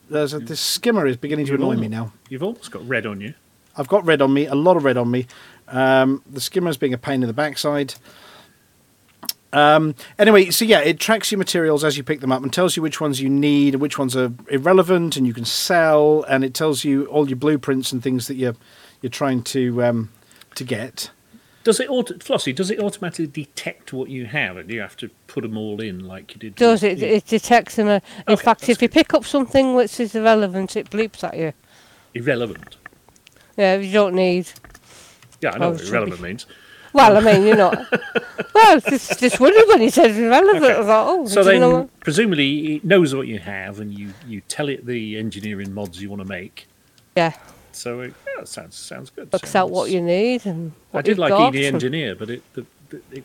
this skimmer is beginning to annoy me now. You've almost got red on you. I've got red on me, a lot of red on me. The skimmer's being a pain in the backside. Anyway, so yeah, it tracks your materials as you pick them up and tells you which ones you need and which ones are irrelevant and you can sell, and it tells you all your blueprints and things that you're... you're trying to get. Does it Flossie? Does it automatically detect what you have, and do you have to put them all in like you did? Does it? Yeah. It detects them. In fact, if you pick up something which is irrelevant, it bleeps at you. Irrelevant. Yeah, you don't need. Yeah, I know what irrelevant means. Well, I mean, you're not. Well, this wondered when he says irrelevant. Okay. I thought, so then, presumably, it knows what you have, and you tell it the engineering mods you want to make. Yeah. So it sounds good. Looks out what you need and what I did like got. ED Engineer, but it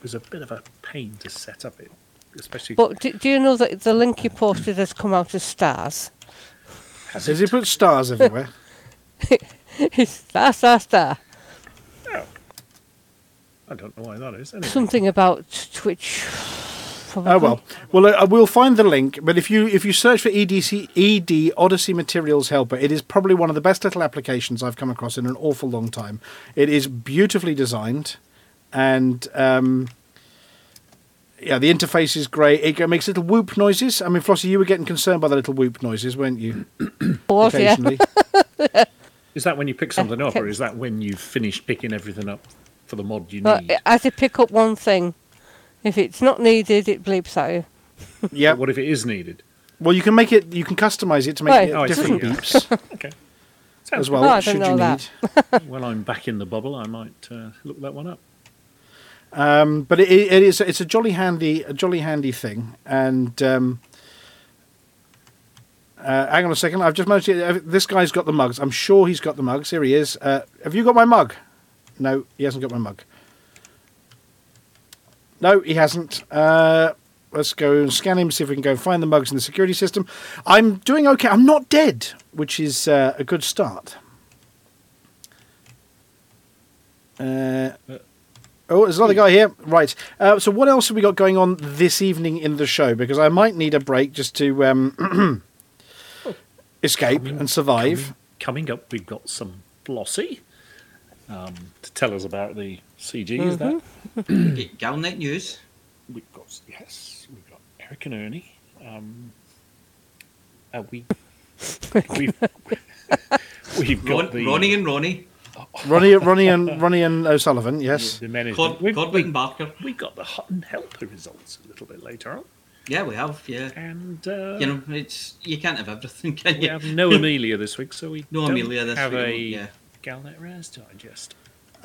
was a bit of a pain to set up it, especially. But do you know that the link you posted has come out as stars? Has it put stars everywhere? It's star, star, star. Oh, I don't know why that is. Anyway. Something about Twitch. Probably. Oh well, we'll find the link. But if you search for ED Odyssey Materials Helper, it is probably one of the best little applications I've come across in an awful long time. It is beautifully designed, and the interface is great. It makes little whoop noises. I mean, Flossie, you were getting concerned by the little whoop noises, weren't you? Occasionally. Yeah. Is that when you pick something up, or is that when you've finished picking everything up for the mod you need? As you pick up one thing. If it's not needed, it bleeps at you. Yeah. What if it is needed? Well, you can make it. You can customise it to make different beeps. Okay. Sounds as well. No, I don't know that. Well, I'm back in the bubble. I might look that one up. But it's a jolly handy thing. And hang on a second. I've just managed to. This guy's got the mugs. I'm sure he's got the mugs. Here he is. Have you got my mug? No, he hasn't got my mug. No, he hasn't. Let's go and scan him, see if we can go find the mugs in the security system. I'm doing okay. I'm not dead, which is a good start. There's another guy here. Right. So what else have we got going on this evening in the show? Because I might need a break just to escape and survive. Coming up, we've got some Flossie to tell us about the... CG, is that? Galnet News. We've got Eric and Ernie. We've got Ronnie and Ronnie. Ronnie and O'Sullivan, yes. The manager. Corbin Barker. We've got the Hutton Helper results a little bit later on. Yeah, we have, yeah. And, you can't have everything, can you? We have no Amelia this week, so we don't have a Galnet Rares Digest.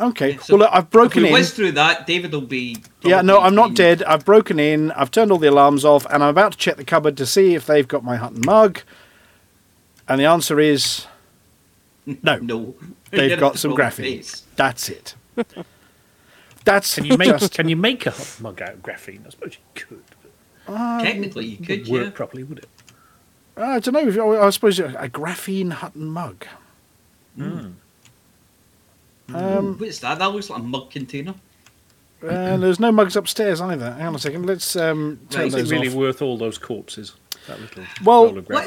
Okay, yeah, so I've broken in. If we whiz through that, David will be... Yeah, no, I'm not dead. I've broken in, I've turned all the alarms off, and I'm about to check the cupboard to see if they've got my Hutton mug. And the answer is... No. No. They've got some graphene. That's it. That's Can you make a Hutton mug out of graphene? I suppose you could. But technically, you could, yeah. It wouldn't work properly, would it? I don't know. I suppose a graphene Hutton mug. Hmm. What's that? That looks like a mug container. There's no mugs upstairs either. Hang on a second. Let's turn those off. Is it really worth all those corpses? That little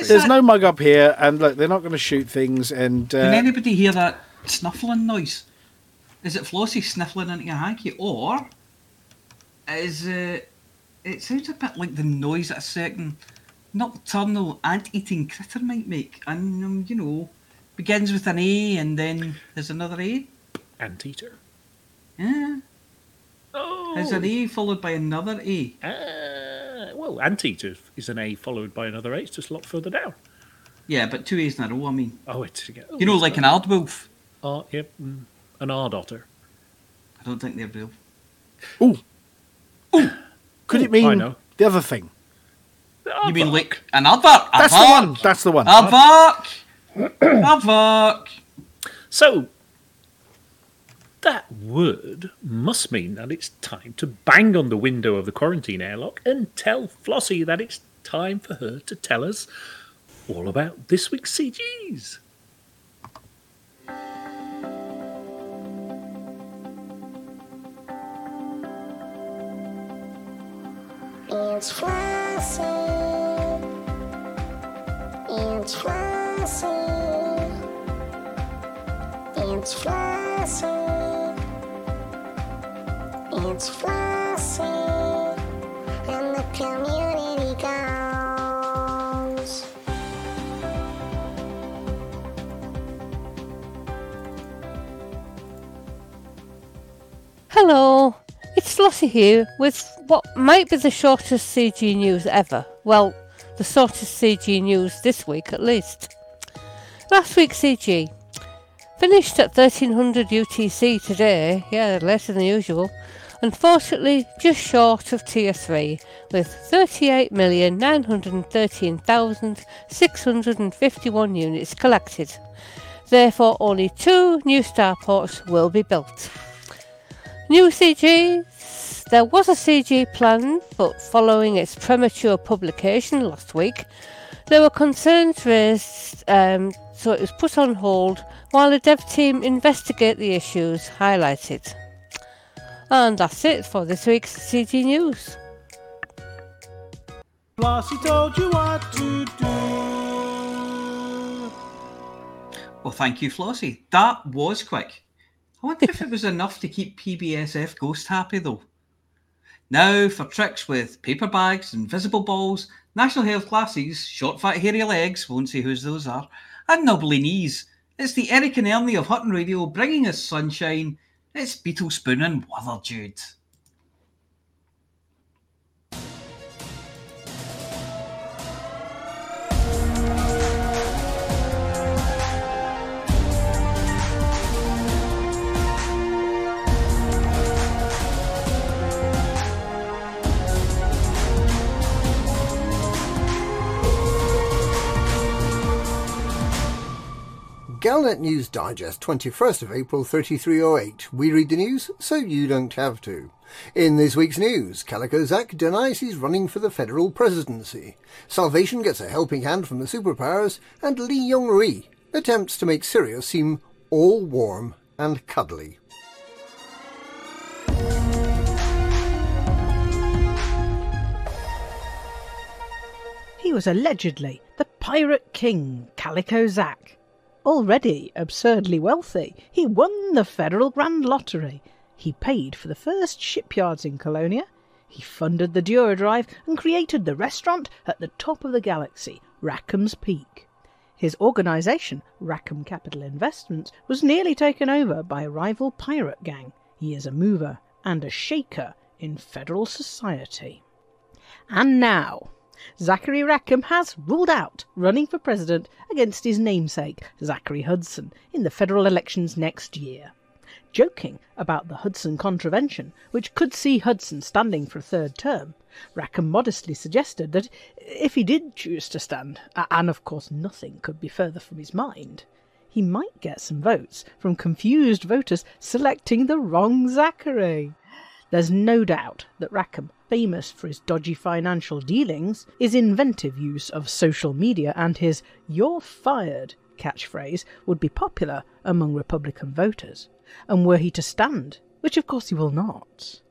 there's no mug up here, and look, they're not going to shoot things. And can anybody hear that snuffling noise? Is it Flossie sniffling into your hanky, or is it sounds a bit like the noise that a certain nocturnal ant-eating critter might make, and begins with an A, and then there's another A. Anteater. Yeah. Oh. There's an A followed by another A. Anteater is an A followed by another A. It's just a lot further down. Yeah, but two A's in a row, I mean. Oh, it's... Oh, like an aardwolf. Oh, yep. An aardotter. I don't think they're real. Ooh. Ooh. Could it mean the other thing? You mean like an aardvark? That's the one. That's the one. Aardvark. So, that word must mean that it's time to bang on the window of the quarantine airlock and tell Flossie that it's time for her to tell us all about this week's CGs. It's Flossie. It's Flossie. It's Flossie. It's Flossie. And the community goes. Hello, it's Flossie here with what might be the shortest CG news ever. Well, the shortest CG news this week at least. Last week's CG finished at 1300 UTC today, later than usual. Unfortunately, just short of tier 3 with 38,913,651 units collected. Therefore, only 2 new starports will be built. New CG. There was a CG planned, but following its premature publication last week, there were concerns raised, so it was put on hold while the dev team investigate the issues highlighted. And that's it for this week's CG News. Flossie told you what to do. Well, thank you, Flossie. That was quick. I wonder if it was enough to keep PBSF Ghost happy, though. Now for tricks with paper bags, invisible balls, national health glasses, short, fat, hairy legs, won't say whose those are, and knobbly knees. It's the Eric and Ernie of Hutton Radio bringing us sunshine. It's Beetle Spoon and Wither Dude. Galnet News Digest, 21st of April, 3308. We read the news, so you don't have to. In this week's news, Calico Zack denies he's running for the federal presidency. Salvation gets a helping hand from the superpowers, and Lee Yong-ri attempts to make Sirius seem all warm and cuddly. He was allegedly the Pirate King, Calico Zack. Already absurdly wealthy, he won the Federal Grand Lottery. He paid for the first shipyards in Colonia. He funded the Durodrive and created the restaurant at the top of the galaxy, Rackham's Peak. His organisation, Rackham Capital Investments, was nearly taken over by a rival pirate gang. He is a mover and a shaker in federal society. And now, Zachary Rackham has ruled out running for president against his namesake, Zachary Hudson, in the federal elections next year. Joking about the Hudson contravention, which could see Hudson standing for a third term, Rackham modestly suggested that if he did choose to stand, and of course nothing could be further from his mind, he might get some votes from confused voters selecting the wrong Zachary. There's no doubt that Rackham, famous for his dodgy financial dealings, his inventive use of social media and his "you're fired" catchphrase would be popular among Republican voters. And were he to stand, which of course he will not,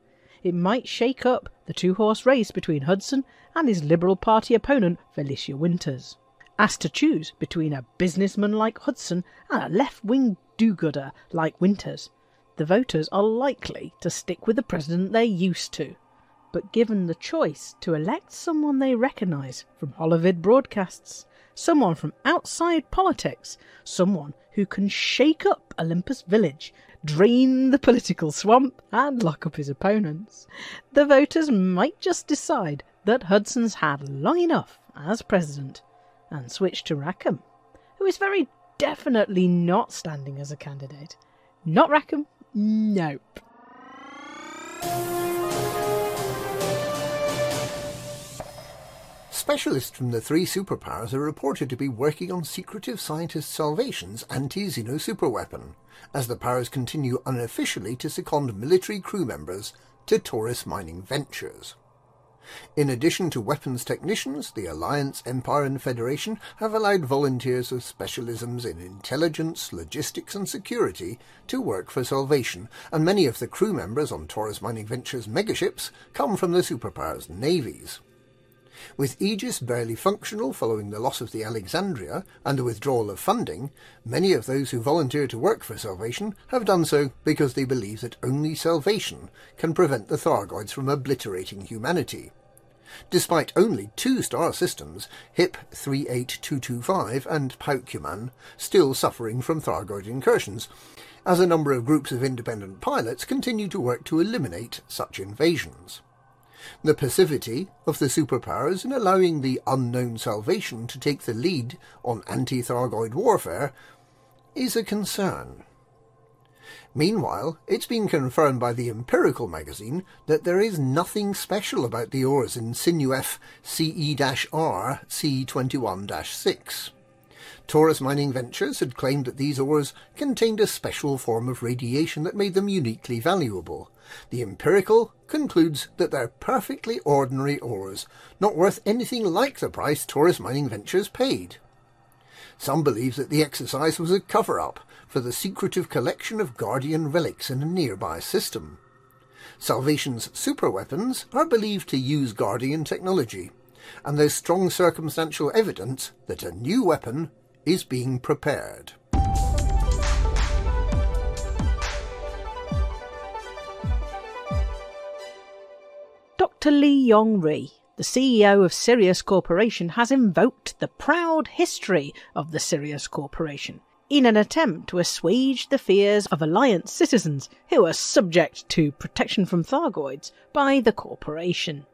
it might shake up the two-horse race between Hudson and his Liberal Party opponent Felicia Winters. Asked to choose between a businessman like Hudson and a left-wing do-gooder like Winters, the voters are likely to stick with the president they're used to. But given the choice to elect someone they recognise from Holovid broadcasts, someone from outside politics, someone who can shake up Olympus Village, drain the political swamp and lock up his opponents, the voters might just decide that Hudson's had long enough as president and switch to Rackham, who is very definitely not standing as a candidate. Not Rackham. Nope. Specialists from the three superpowers are reported to be working on secretive scientist Salvation's anti-Xeno superweapon, as the powers continue unofficially to second military crew members to Taurus mining ventures. In addition to weapons technicians, the Alliance, Empire and Federation have allowed volunteers with specialisms in intelligence, logistics and security to work for Salvation, and many of the crew members on Taurus Mining Ventures megaships come from the superpowers' navies. With Aegis barely functional following the loss of the Alexandria and the withdrawal of funding, many of those who volunteer to work for Salvation have done so because they believe that only Salvation can prevent the Thargoids from obliterating humanity. Despite only two star systems, HIP 38225 and Paukuman, still suffering from Thargoid incursions, as a number of groups of independent pilots continue to work to eliminate such invasions. The passivity of the superpowers in allowing the unknown salvation to take the lead on anti-Thargoid warfare is a concern. Meanwhile, it's been confirmed by the Empirical magazine that there is nothing special about the ores in Sinuf CE-R C21-6. Taurus Mining Ventures had claimed that these ores contained a special form of radiation that made them uniquely valuable. The Empirical concludes that they're perfectly ordinary ores, not worth anything like the price Taurus Mining Ventures paid. Some believe that the exercise was a cover-up for the secretive collection of Guardian relics in a nearby system. Salvation's superweapons are believed to use Guardian technology, and there's strong circumstantial evidence that a new weapon is being prepared. Dr. Lee Yong-ri, the CEO of Sirius Corporation, has invoked the proud history of the Sirius Corporation in an attempt to assuage the fears of Alliance citizens who are subject to protection from Thargoids by the corporation.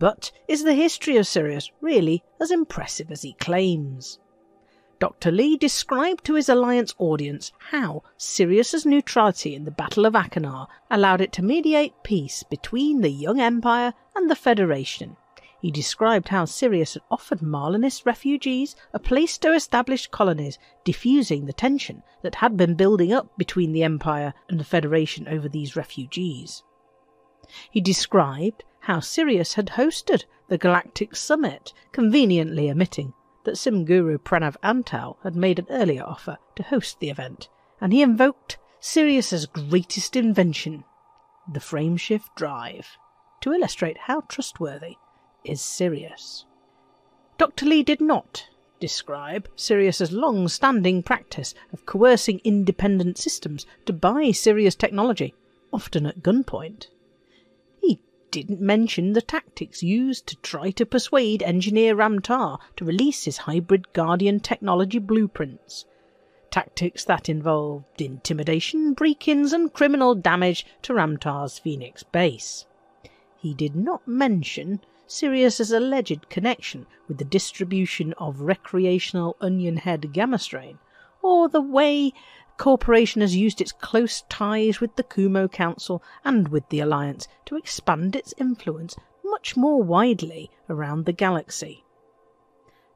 But is the history of Sirius really as impressive as he claims? Dr. Lee described to his Alliance audience how Sirius's neutrality in the Battle of Akinar allowed it to mediate peace between the young empire and the Federation. He described how Sirius had offered Marlinist refugees a place to establish colonies, diffusing the tension that had been building up between the empire and the Federation over these refugees. He described how Sirius had hosted the Galactic Summit, conveniently omitting that Simguru Pranav Antal had made an earlier offer to host the event, and he invoked Sirius's greatest invention, the frameshift drive, to illustrate how trustworthy is Sirius. Dr. Lee did not describe Sirius's long-standing practice of coercing independent systems to buy Sirius technology, often at gunpoint. Didn't mention the tactics used to try to persuade Engineer Ramtar to release his hybrid Guardian technology blueprints. Tactics that involved intimidation, break-ins and criminal damage to Ramtar's Phoenix base. He did not mention Sirius's alleged connection with the distribution of recreational onion head gamma strain, or the way Corporation has used its close ties with the Kumo Council and with the Alliance to expand its influence much more widely around the galaxy.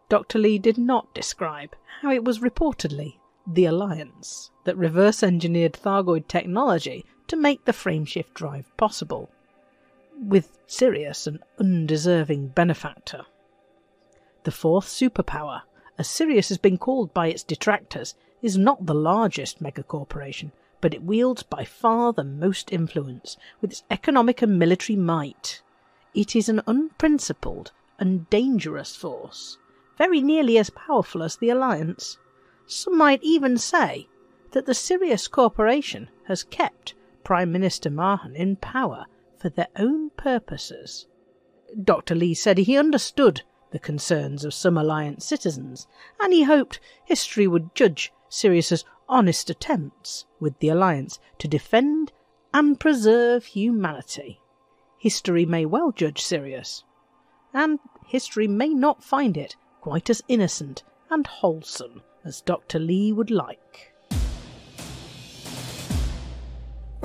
Dr. Lee did not describe how it was reportedly the Alliance that reverse-engineered Thargoid technology to make the frameshift drive possible, with Sirius an undeserving benefactor. The fourth superpower, as Sirius has been called by its detractors, is not the largest megacorporation, but it wields by far the most influence, with its economic and military might. It is an unprincipled and dangerous force, very nearly as powerful as the Alliance. Some might even say that the Sirius Corporation has kept Prime Minister Mahan in power for their own purposes. Dr. Lee said he understood the concerns of some Alliance citizens, and he hoped history would judge Sirius's honest attempts with the Alliance to defend and preserve humanity. History may well judge Sirius, and history may not find it quite as innocent and wholesome as Dr. Lee would like.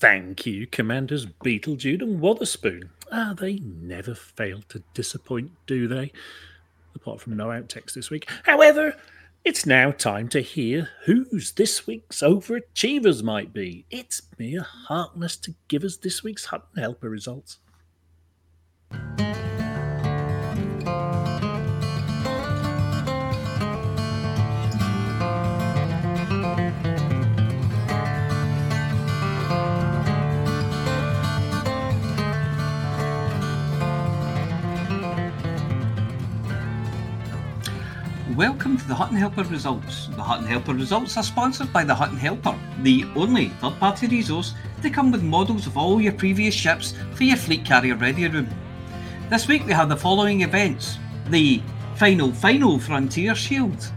Thank you, Commanders Beetlejude and Wotherspoon. They never fail to disappoint, do they? Apart from no outtakes this week. However, it's now time to hear who's this week's overachievers might be. It's mere heartless to give us this week's Hutton Helper results. and welcome to the Hutton Helper Results. The Hutton Helper Results are sponsored by the Hutton Helper, the only third-party resource to come with models of all your previous ships for your Fleet Carrier Ready Room. This week we have the following events: the final Frontier Shield,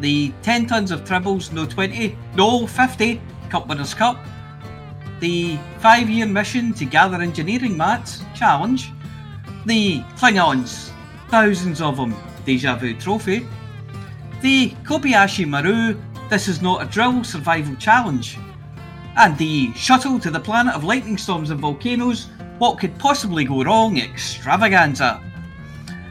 the 10 tons of tribbles, no 20, no 50, Cup Winners Cup, the 5-year mission to gather engineering mats challenge, the Klingons, thousands of them, Deja Vu Trophy, the Kobayashi Maru, This Is Not a Drill Survival Challenge, and the Shuttle to the Planet of Lightning Storms and Volcanoes, What Could Possibly Go Wrong Extravaganza.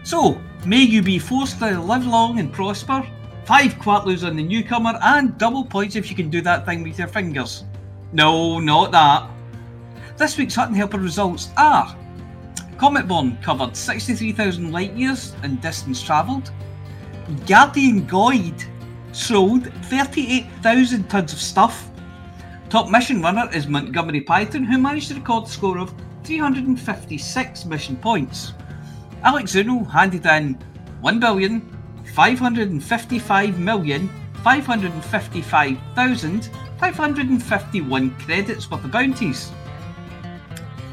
So, may you be forced to live long and prosper, 5 Quatloos on the newcomer, and double points if you can do that thing with your fingers. No, not that. This week's Hutton Helper results are: Cometborn covered 63,000 light years in distance travelled. Guardian Goid sold 38,000 tons of stuff. Top mission runner is Montgomery Python, who managed to record a score of 356 mission points. Alex Zuno handed in 1,555,555,551 credits worth of bounties.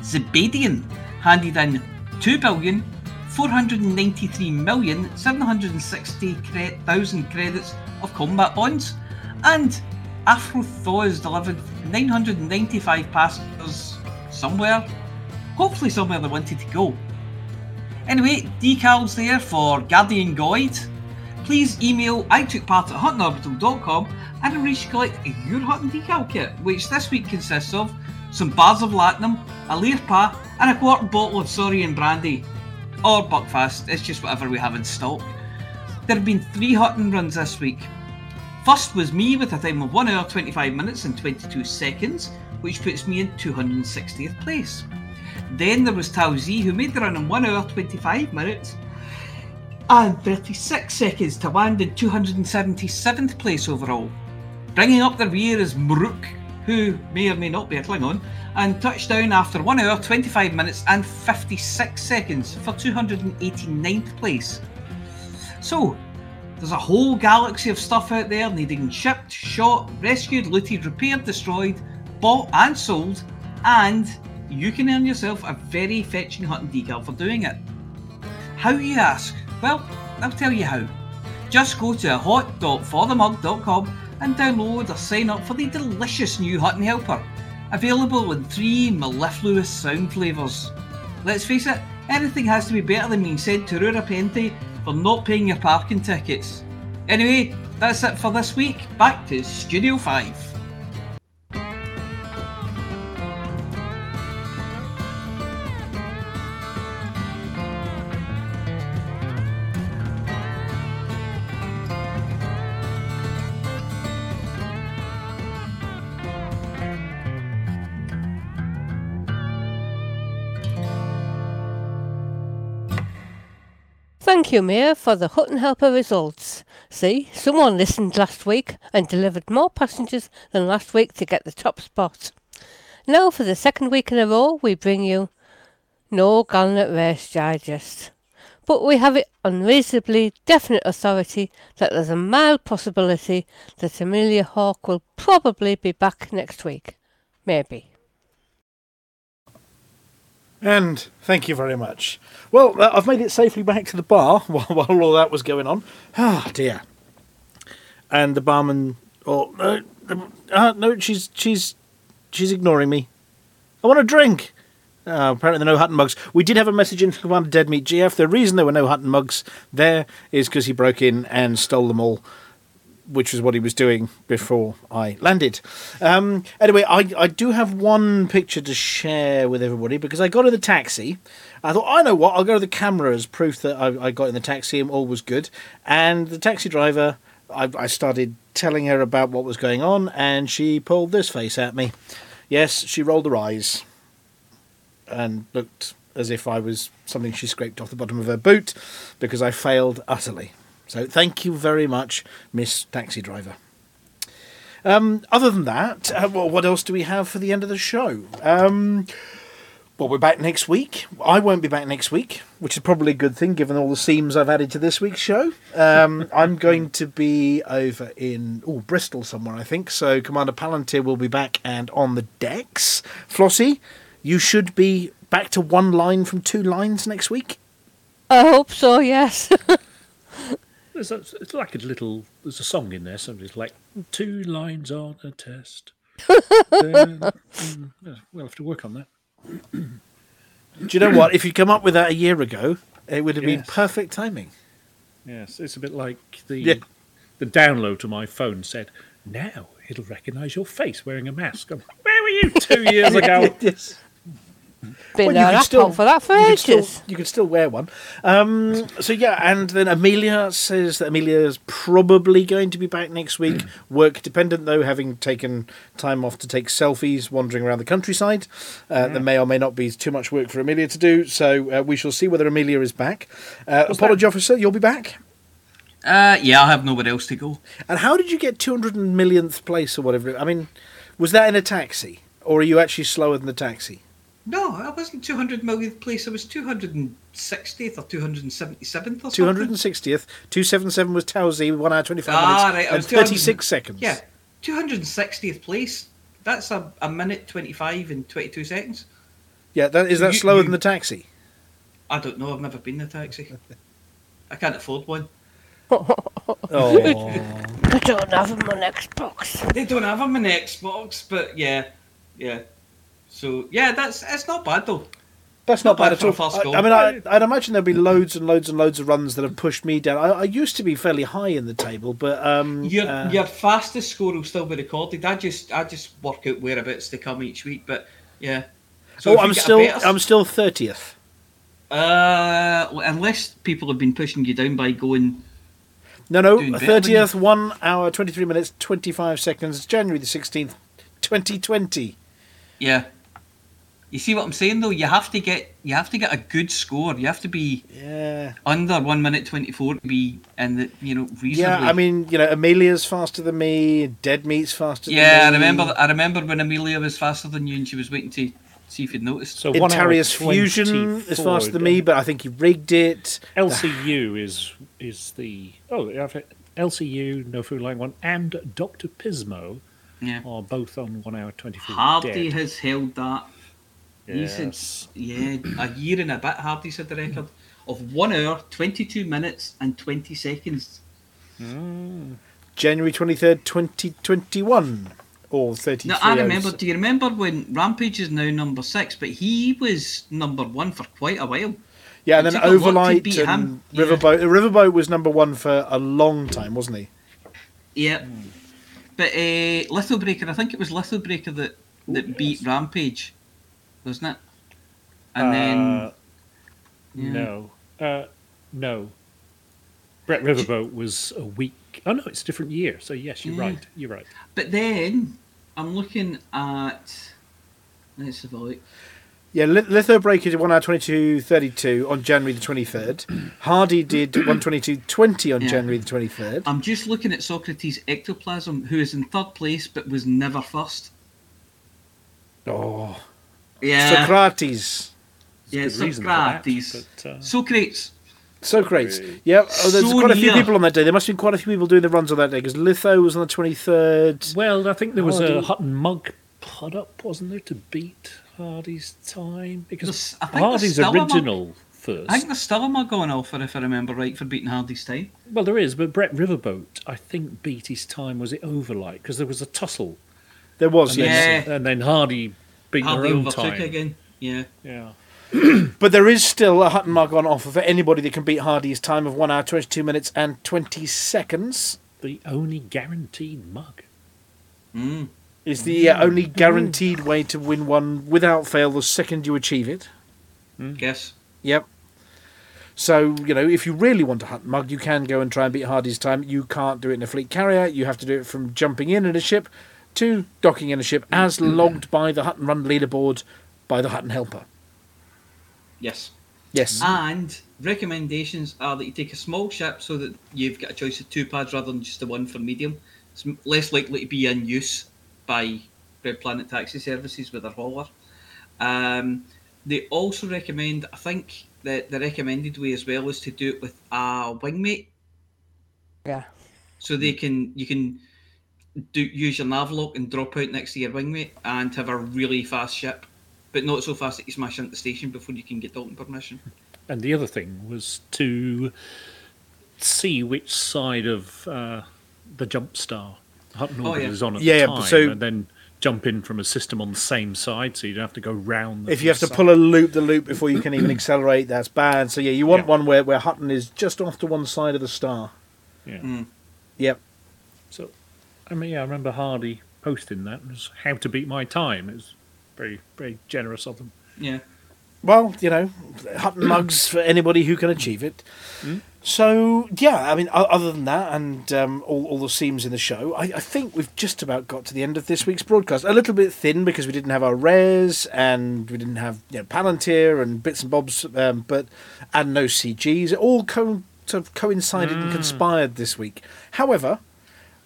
Zebadian handed in 2,493,760,000 credits of combat bonds, and Afrothaw has delivered 995 passengers somewhere. Hopefully somewhere they wanted to go. Anyway, decals there for Guardian Goid. Please email itookpart@huttonorbital.com and arrange to collect your Hutton decal kit, which this week consists of some bars of Latinum, a Leirpa, and a quart bottle of Saurian brandy. Or Buckfast, it's just whatever we have in stock. There have been 3 Hutton runs this week. First was me with a time of 1 hour 25 minutes and 22 seconds, which puts me in 260th place. Then there was Tao Z, who made the run in 1 hour 25 minutes and 36 seconds to land in 277th place overall. Bringing up the rear is Mruk, who may or may not be a Klingon, and touched down after 1 hour, 25 minutes and 56 seconds for 289th place. So, there's a whole galaxy of stuff out there needing shipped, shot, rescued, looted, repaired, destroyed, bought and sold, and you can earn yourself a very fetching Hutton decal for doing it. How, you ask? Well, I'll tell you how. Just go to hot.forthemug.com and download or sign up for the delicious new Hutton Helper, available in 3 mellifluous sound flavours. Let's face it, anything has to be better than being sent to Rurapente for not paying your parking tickets. Anyway, that's it for this week. Back to Studio 5. Thank you, Mayor, for the Hutton Helper results. See, someone listened last week and delivered more passengers than last week to get the top spot. Now, for the second week in a row, we bring you no Galnet Rares Digest. But we have it on reasonably definite authority that there's a mild possibility that Amelia Hawke will probably be back next week. Maybe. And thank you very much. Well, I've made it safely back to the bar while all that was going on. Ah, dear. And the barman... Oh, no, she's ignoring me. I want a drink. Apparently there are no Hutton mugs. We did have a message in from Commander Deadmeat GF. The reason there were no Hutton mugs there is because he broke in and stole them all, which was what he was doing before I landed. Anyway, I do have one picture to share with everybody, because I got in the taxi. I thought, I know what, I'll go to the camera as proof that I got in the taxi and all was good. And the taxi driver, I started telling her about what was going on, and she pulled this face at me. Yes, she rolled her eyes and looked as if I was something she scraped off the bottom of her boot, because I failed utterly. So thank you very much, Miss Taxi Driver. Other than that, what else do we have for the end of the show? Well, we're back next week. I won't be back next week, which is probably a good thing given all the seams I've added to this week's show. I'm going to be over in Bristol somewhere, I think. So Commander Palantir will be back and on the decks. Flossie, you should be back to one line from two lines next week. I hope so, yes. It's like a little... There's a song in there. Somebody's like, two lines on a test. We'll have to work on that. Do you know what? If you'd come up with that a year ago, it would have been perfect timing. Yes, it's a bit like the download to my phone said, now it'll recognise your face wearing a mask. I'm like, where were you 2 years ago? Yes. Been well, for that for ages. You could still wear one. And then Amelia says that Amelia's probably going to be back next week. Work dependent, though, having taken time off to take selfies wandering around the countryside. There may or may not be too much work for Amelia to do, so we shall see whether Amelia is back. Apology officer, you'll be back? I have nowhere else to go. And how did you get 200 millionth place or whatever? I mean, was that in a taxi? Or are you actually slower than the taxi? No, I wasn't 200 millionth place. I was 260th or 277th or something. 260th. 277 was Towsy, 1 hour 25 minutes right, and 36 seconds. Yeah, 260th place. That's a minute 25 and 22 seconds. Yeah, is that slower than the taxi? I don't know. I've never been in a taxi. I can't afford one. I don't have them on Xbox. They don't have them on Xbox, but yeah. So, that's not bad, though. That's not bad at all. I mean, I'd imagine there'll be loads and loads and loads of runs that have pushed me down. I used to be fairly high in the table, but... your fastest score will still be recorded. I just work out whereabouts they come each week, but, yeah. So I'm still 30th. Unless people have been pushing you down by going... No, 30th, 1 hour, 23 minutes, 25 seconds, January the 16th, 2020. Yeah. You see what I'm saying though? You have to get a good score. You have to be under 1:24 to be in the reasonably. Yeah, I mean, Amelia's faster than me. Dead Meat's faster than me. Yeah, I remember when Amelia was faster than you, and she was waiting to see if you'd noticed. So Intarius Fusion is faster than me, but I think he rigged it. LCU is the LCU No Food Line One and Dr. Pismo are both on 1 hour 24. Hardy has held that. Yes. He said, a year and a bit, Hardy's had the record of 1 hour, 22 minutes and 20 seconds. January 23rd, 2021 or 33 Now, I remember, do you remember when Rampage is now number 6, but he was number 1 for quite a while. Yeah, and then Overlight and Riverboat. Yeah. Riverboat was number 1 for a long time, wasn't he? Yeah. But Lithobreaker, I think it was Lithobreaker that beat Rampage, wasn't it? And then... No. No. Brett Riverboat was a week... Oh, no, it's a different year. So, yes, you're right. But then, I'm looking at... Let's have a look. Yeah, Lithobreaker did 1 hour 22.32 on January the 23rd. Hardy did 1:22.20 on January the 23rd. I'm just looking at Socrates Ectoplasm, who is in third place but was never first. Oh. Yeah. Socrates. Yeah, Socrates. Socrates. Yeah, there's quite a few people on that day. There must have been quite a few people doing the runs on that day because Litho was on the 23rd. Well, I think there was a Hutton Mug put up, wasn't there, to beat... Hardy's time because Hardy's original first. I think there's still a mug going off, if I remember right, for beating Hardy's time. Well, there is, but Brett Riverboat, I think, beat his time. Was it Overlight? Because there was a tussle. There was, and then Hardy beat her own time again. Yeah. But there is still a Hutton mug on offer for anybody that can beat Hardy's time of 1 hour 22 minutes and 20 seconds. The only guaranteed mug. Is the only guaranteed way to win one without fail the second you achieve it. Yes. Yep. So, if you really want to hunt mug, you can go and try and beat Hardy's time. You can't do it in a fleet carrier. You have to do it from jumping in a ship to docking in a ship as logged by the Hutton Run leaderboard by the Hutton Helper. Yes. And recommendations are that you take a small ship so that you've got a choice of two pads rather than just the one for medium. It's less likely to be in use by Red Planet Taxi Services with their hauler. They also recommend, I think, that the recommended way as well is to do it with a wingmate. Yeah. So they can use your navlock and drop out next to your wingmate and have a really fast ship, but not so fast that you smash into the station before you can get Dalton permission. And the other thing was to see which side of the jump star Hutton Orbital is on at the time, and then jump in from a system on the same side, so you don't have to go round. If you have to pull a loop before you can even accelerate, that's bad. So you want one where Hutton is just off to one side of the star. Yeah. Mm. Yep. So, I remember Hardy posting that. It was how to beat my time. It was very, very generous of them. Yeah. Well, Hutton mugs for anybody who can achieve it. Mm. So, other than that and all the seams in the show, I think we've just about got to the end of this week's broadcast. A little bit thin because we didn't have our rares and we didn't have Palantir and bits and bobs, and no CGs. It all coincided and conspired this week. However,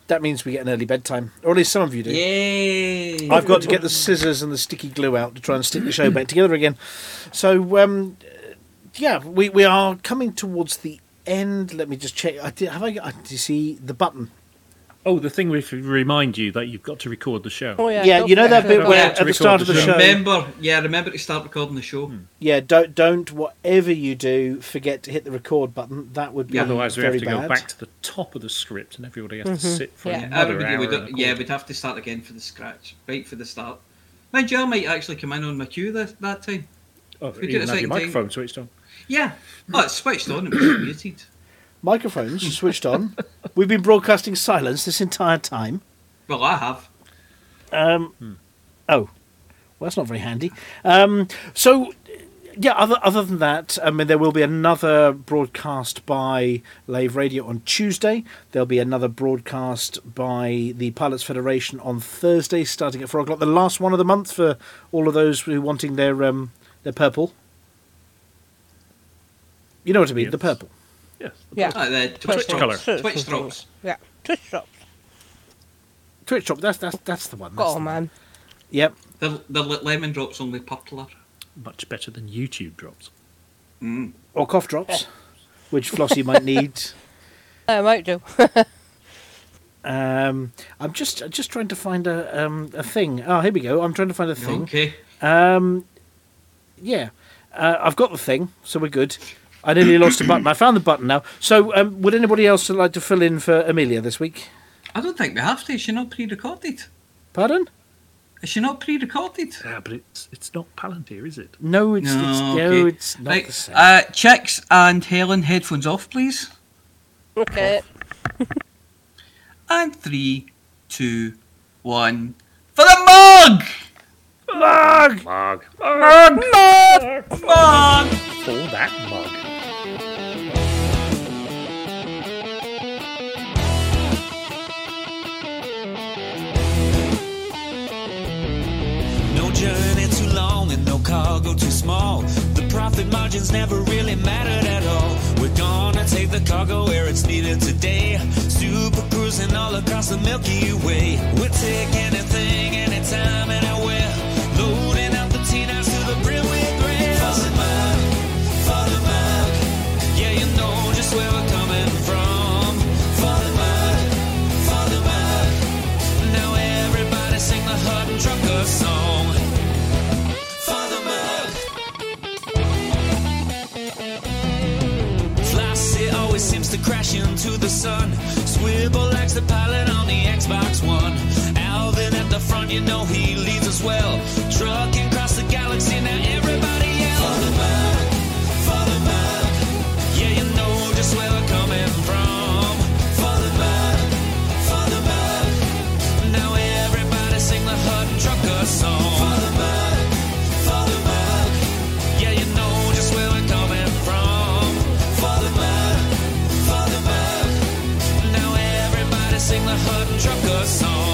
that means we get an early bedtime, or at least some of you do. Yay! I've got to get the scissors and the sticky glue out to try and stick the show back together again. So, we are coming towards the end. Let me just check. Did you see the button? Oh, the thing we remind you that you've got to record the show. Oh yeah. Yeah, that bit where at the start of the show. Remember to start recording the show. Hmm. Yeah, don't whatever you do, forget to hit the record button. That would be otherwise we have to go back to the top of the script and everybody has to sit for another hour. We'd have to start again for the scratch, right for the start. Mind you, I might actually come in on my cue that time. Oh, if we do it a second time. Microphone switched on. Yeah. Oh, it's switched on and muted. Microphones switched on. We've been broadcasting silence this entire time. Well, I have. Oh, well, that's not very handy. Other than that, there will be another broadcast by Lave Radio on Tuesday. There'll be another broadcast by the Pilots Federation on Thursday, starting at 4:00. The last one of the month for all of those who are wanting their purple. You know what I mean? Yes. The purple. Yes. The Twitch colour. Twitch drops. Yeah. Twitch drops. Twitch drops. That's the one. Oh man. Yep. The lemon drops only popular. Much better than YouTube drops. Mm. Or cough drops, which Flossie might need. I might do. I'm just trying to find a thing. Oh, here we go. I'm trying to find a thing. Okay. I've got the thing, so we're good. I nearly lost the button. I found the button now. So, would anybody else like to fill in for Amelia this week? I don't think we have to. Is she not pre-recorded? Pardon? Is she not pre-recorded? Yeah, but it's not Palantir, is it? No, it's not the same. Chicks and Helen, headphones off, please. Okay. And 3, 2, 1, for the mug! Mug! Mug! Mug! Mug! Mug! For that mug. Journey too long and no cargo too small. The profit margins never really mattered at all. We're gonna take the cargo where it's needed today. Super cruising all across the Milky Way. We'll take anything, anytime, anywhere. Loading up the T-Nights to the brim with rail. For the mug, yeah, you know just where we're coming from. For the mug, now everybody sing the Hutton Trucker song. Seems to crash into the sun. Swivel likes the pilot on the Xbox One. Alvin at the front, you know he leads us well. Trucking across the galaxy, now everybody yell. For the mug, yeah, you know just where we're coming from. For the mug, now everybody sing the Hutton Trucker song. For the mug, yeah, you know just where we're coming from. For the mug, now everybody sing the Hutton Trucker song.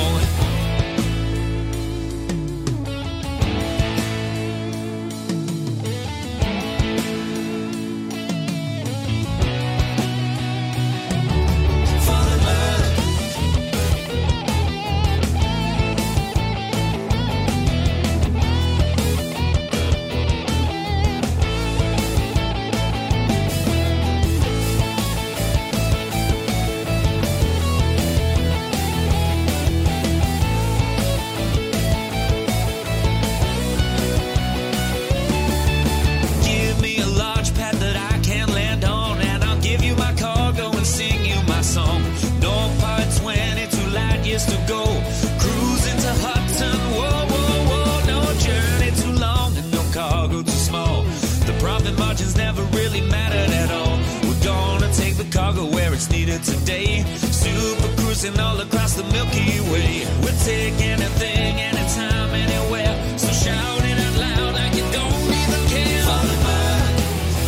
the margins never really mattered at all. We're gonna take the cargo where it's needed today. Super cruising all across the Milky Way. We'll take anything, anytime, anywhere. So shout it out loud like you don't even care.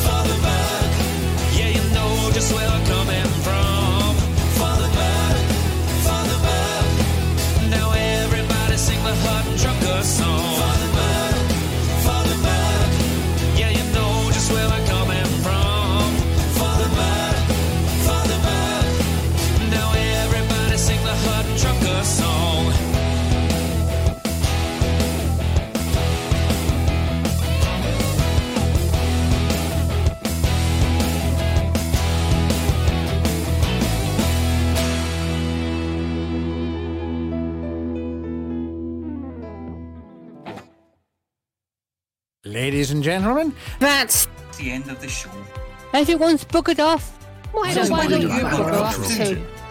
Follow the bug, yeah, you know just where I'm coming from. Follow the bug, now everybody sing the Hutton Trucker song. Ladies and gentlemen, that's the end of the show. Everyone's buggered off. Why don't you bugger off too?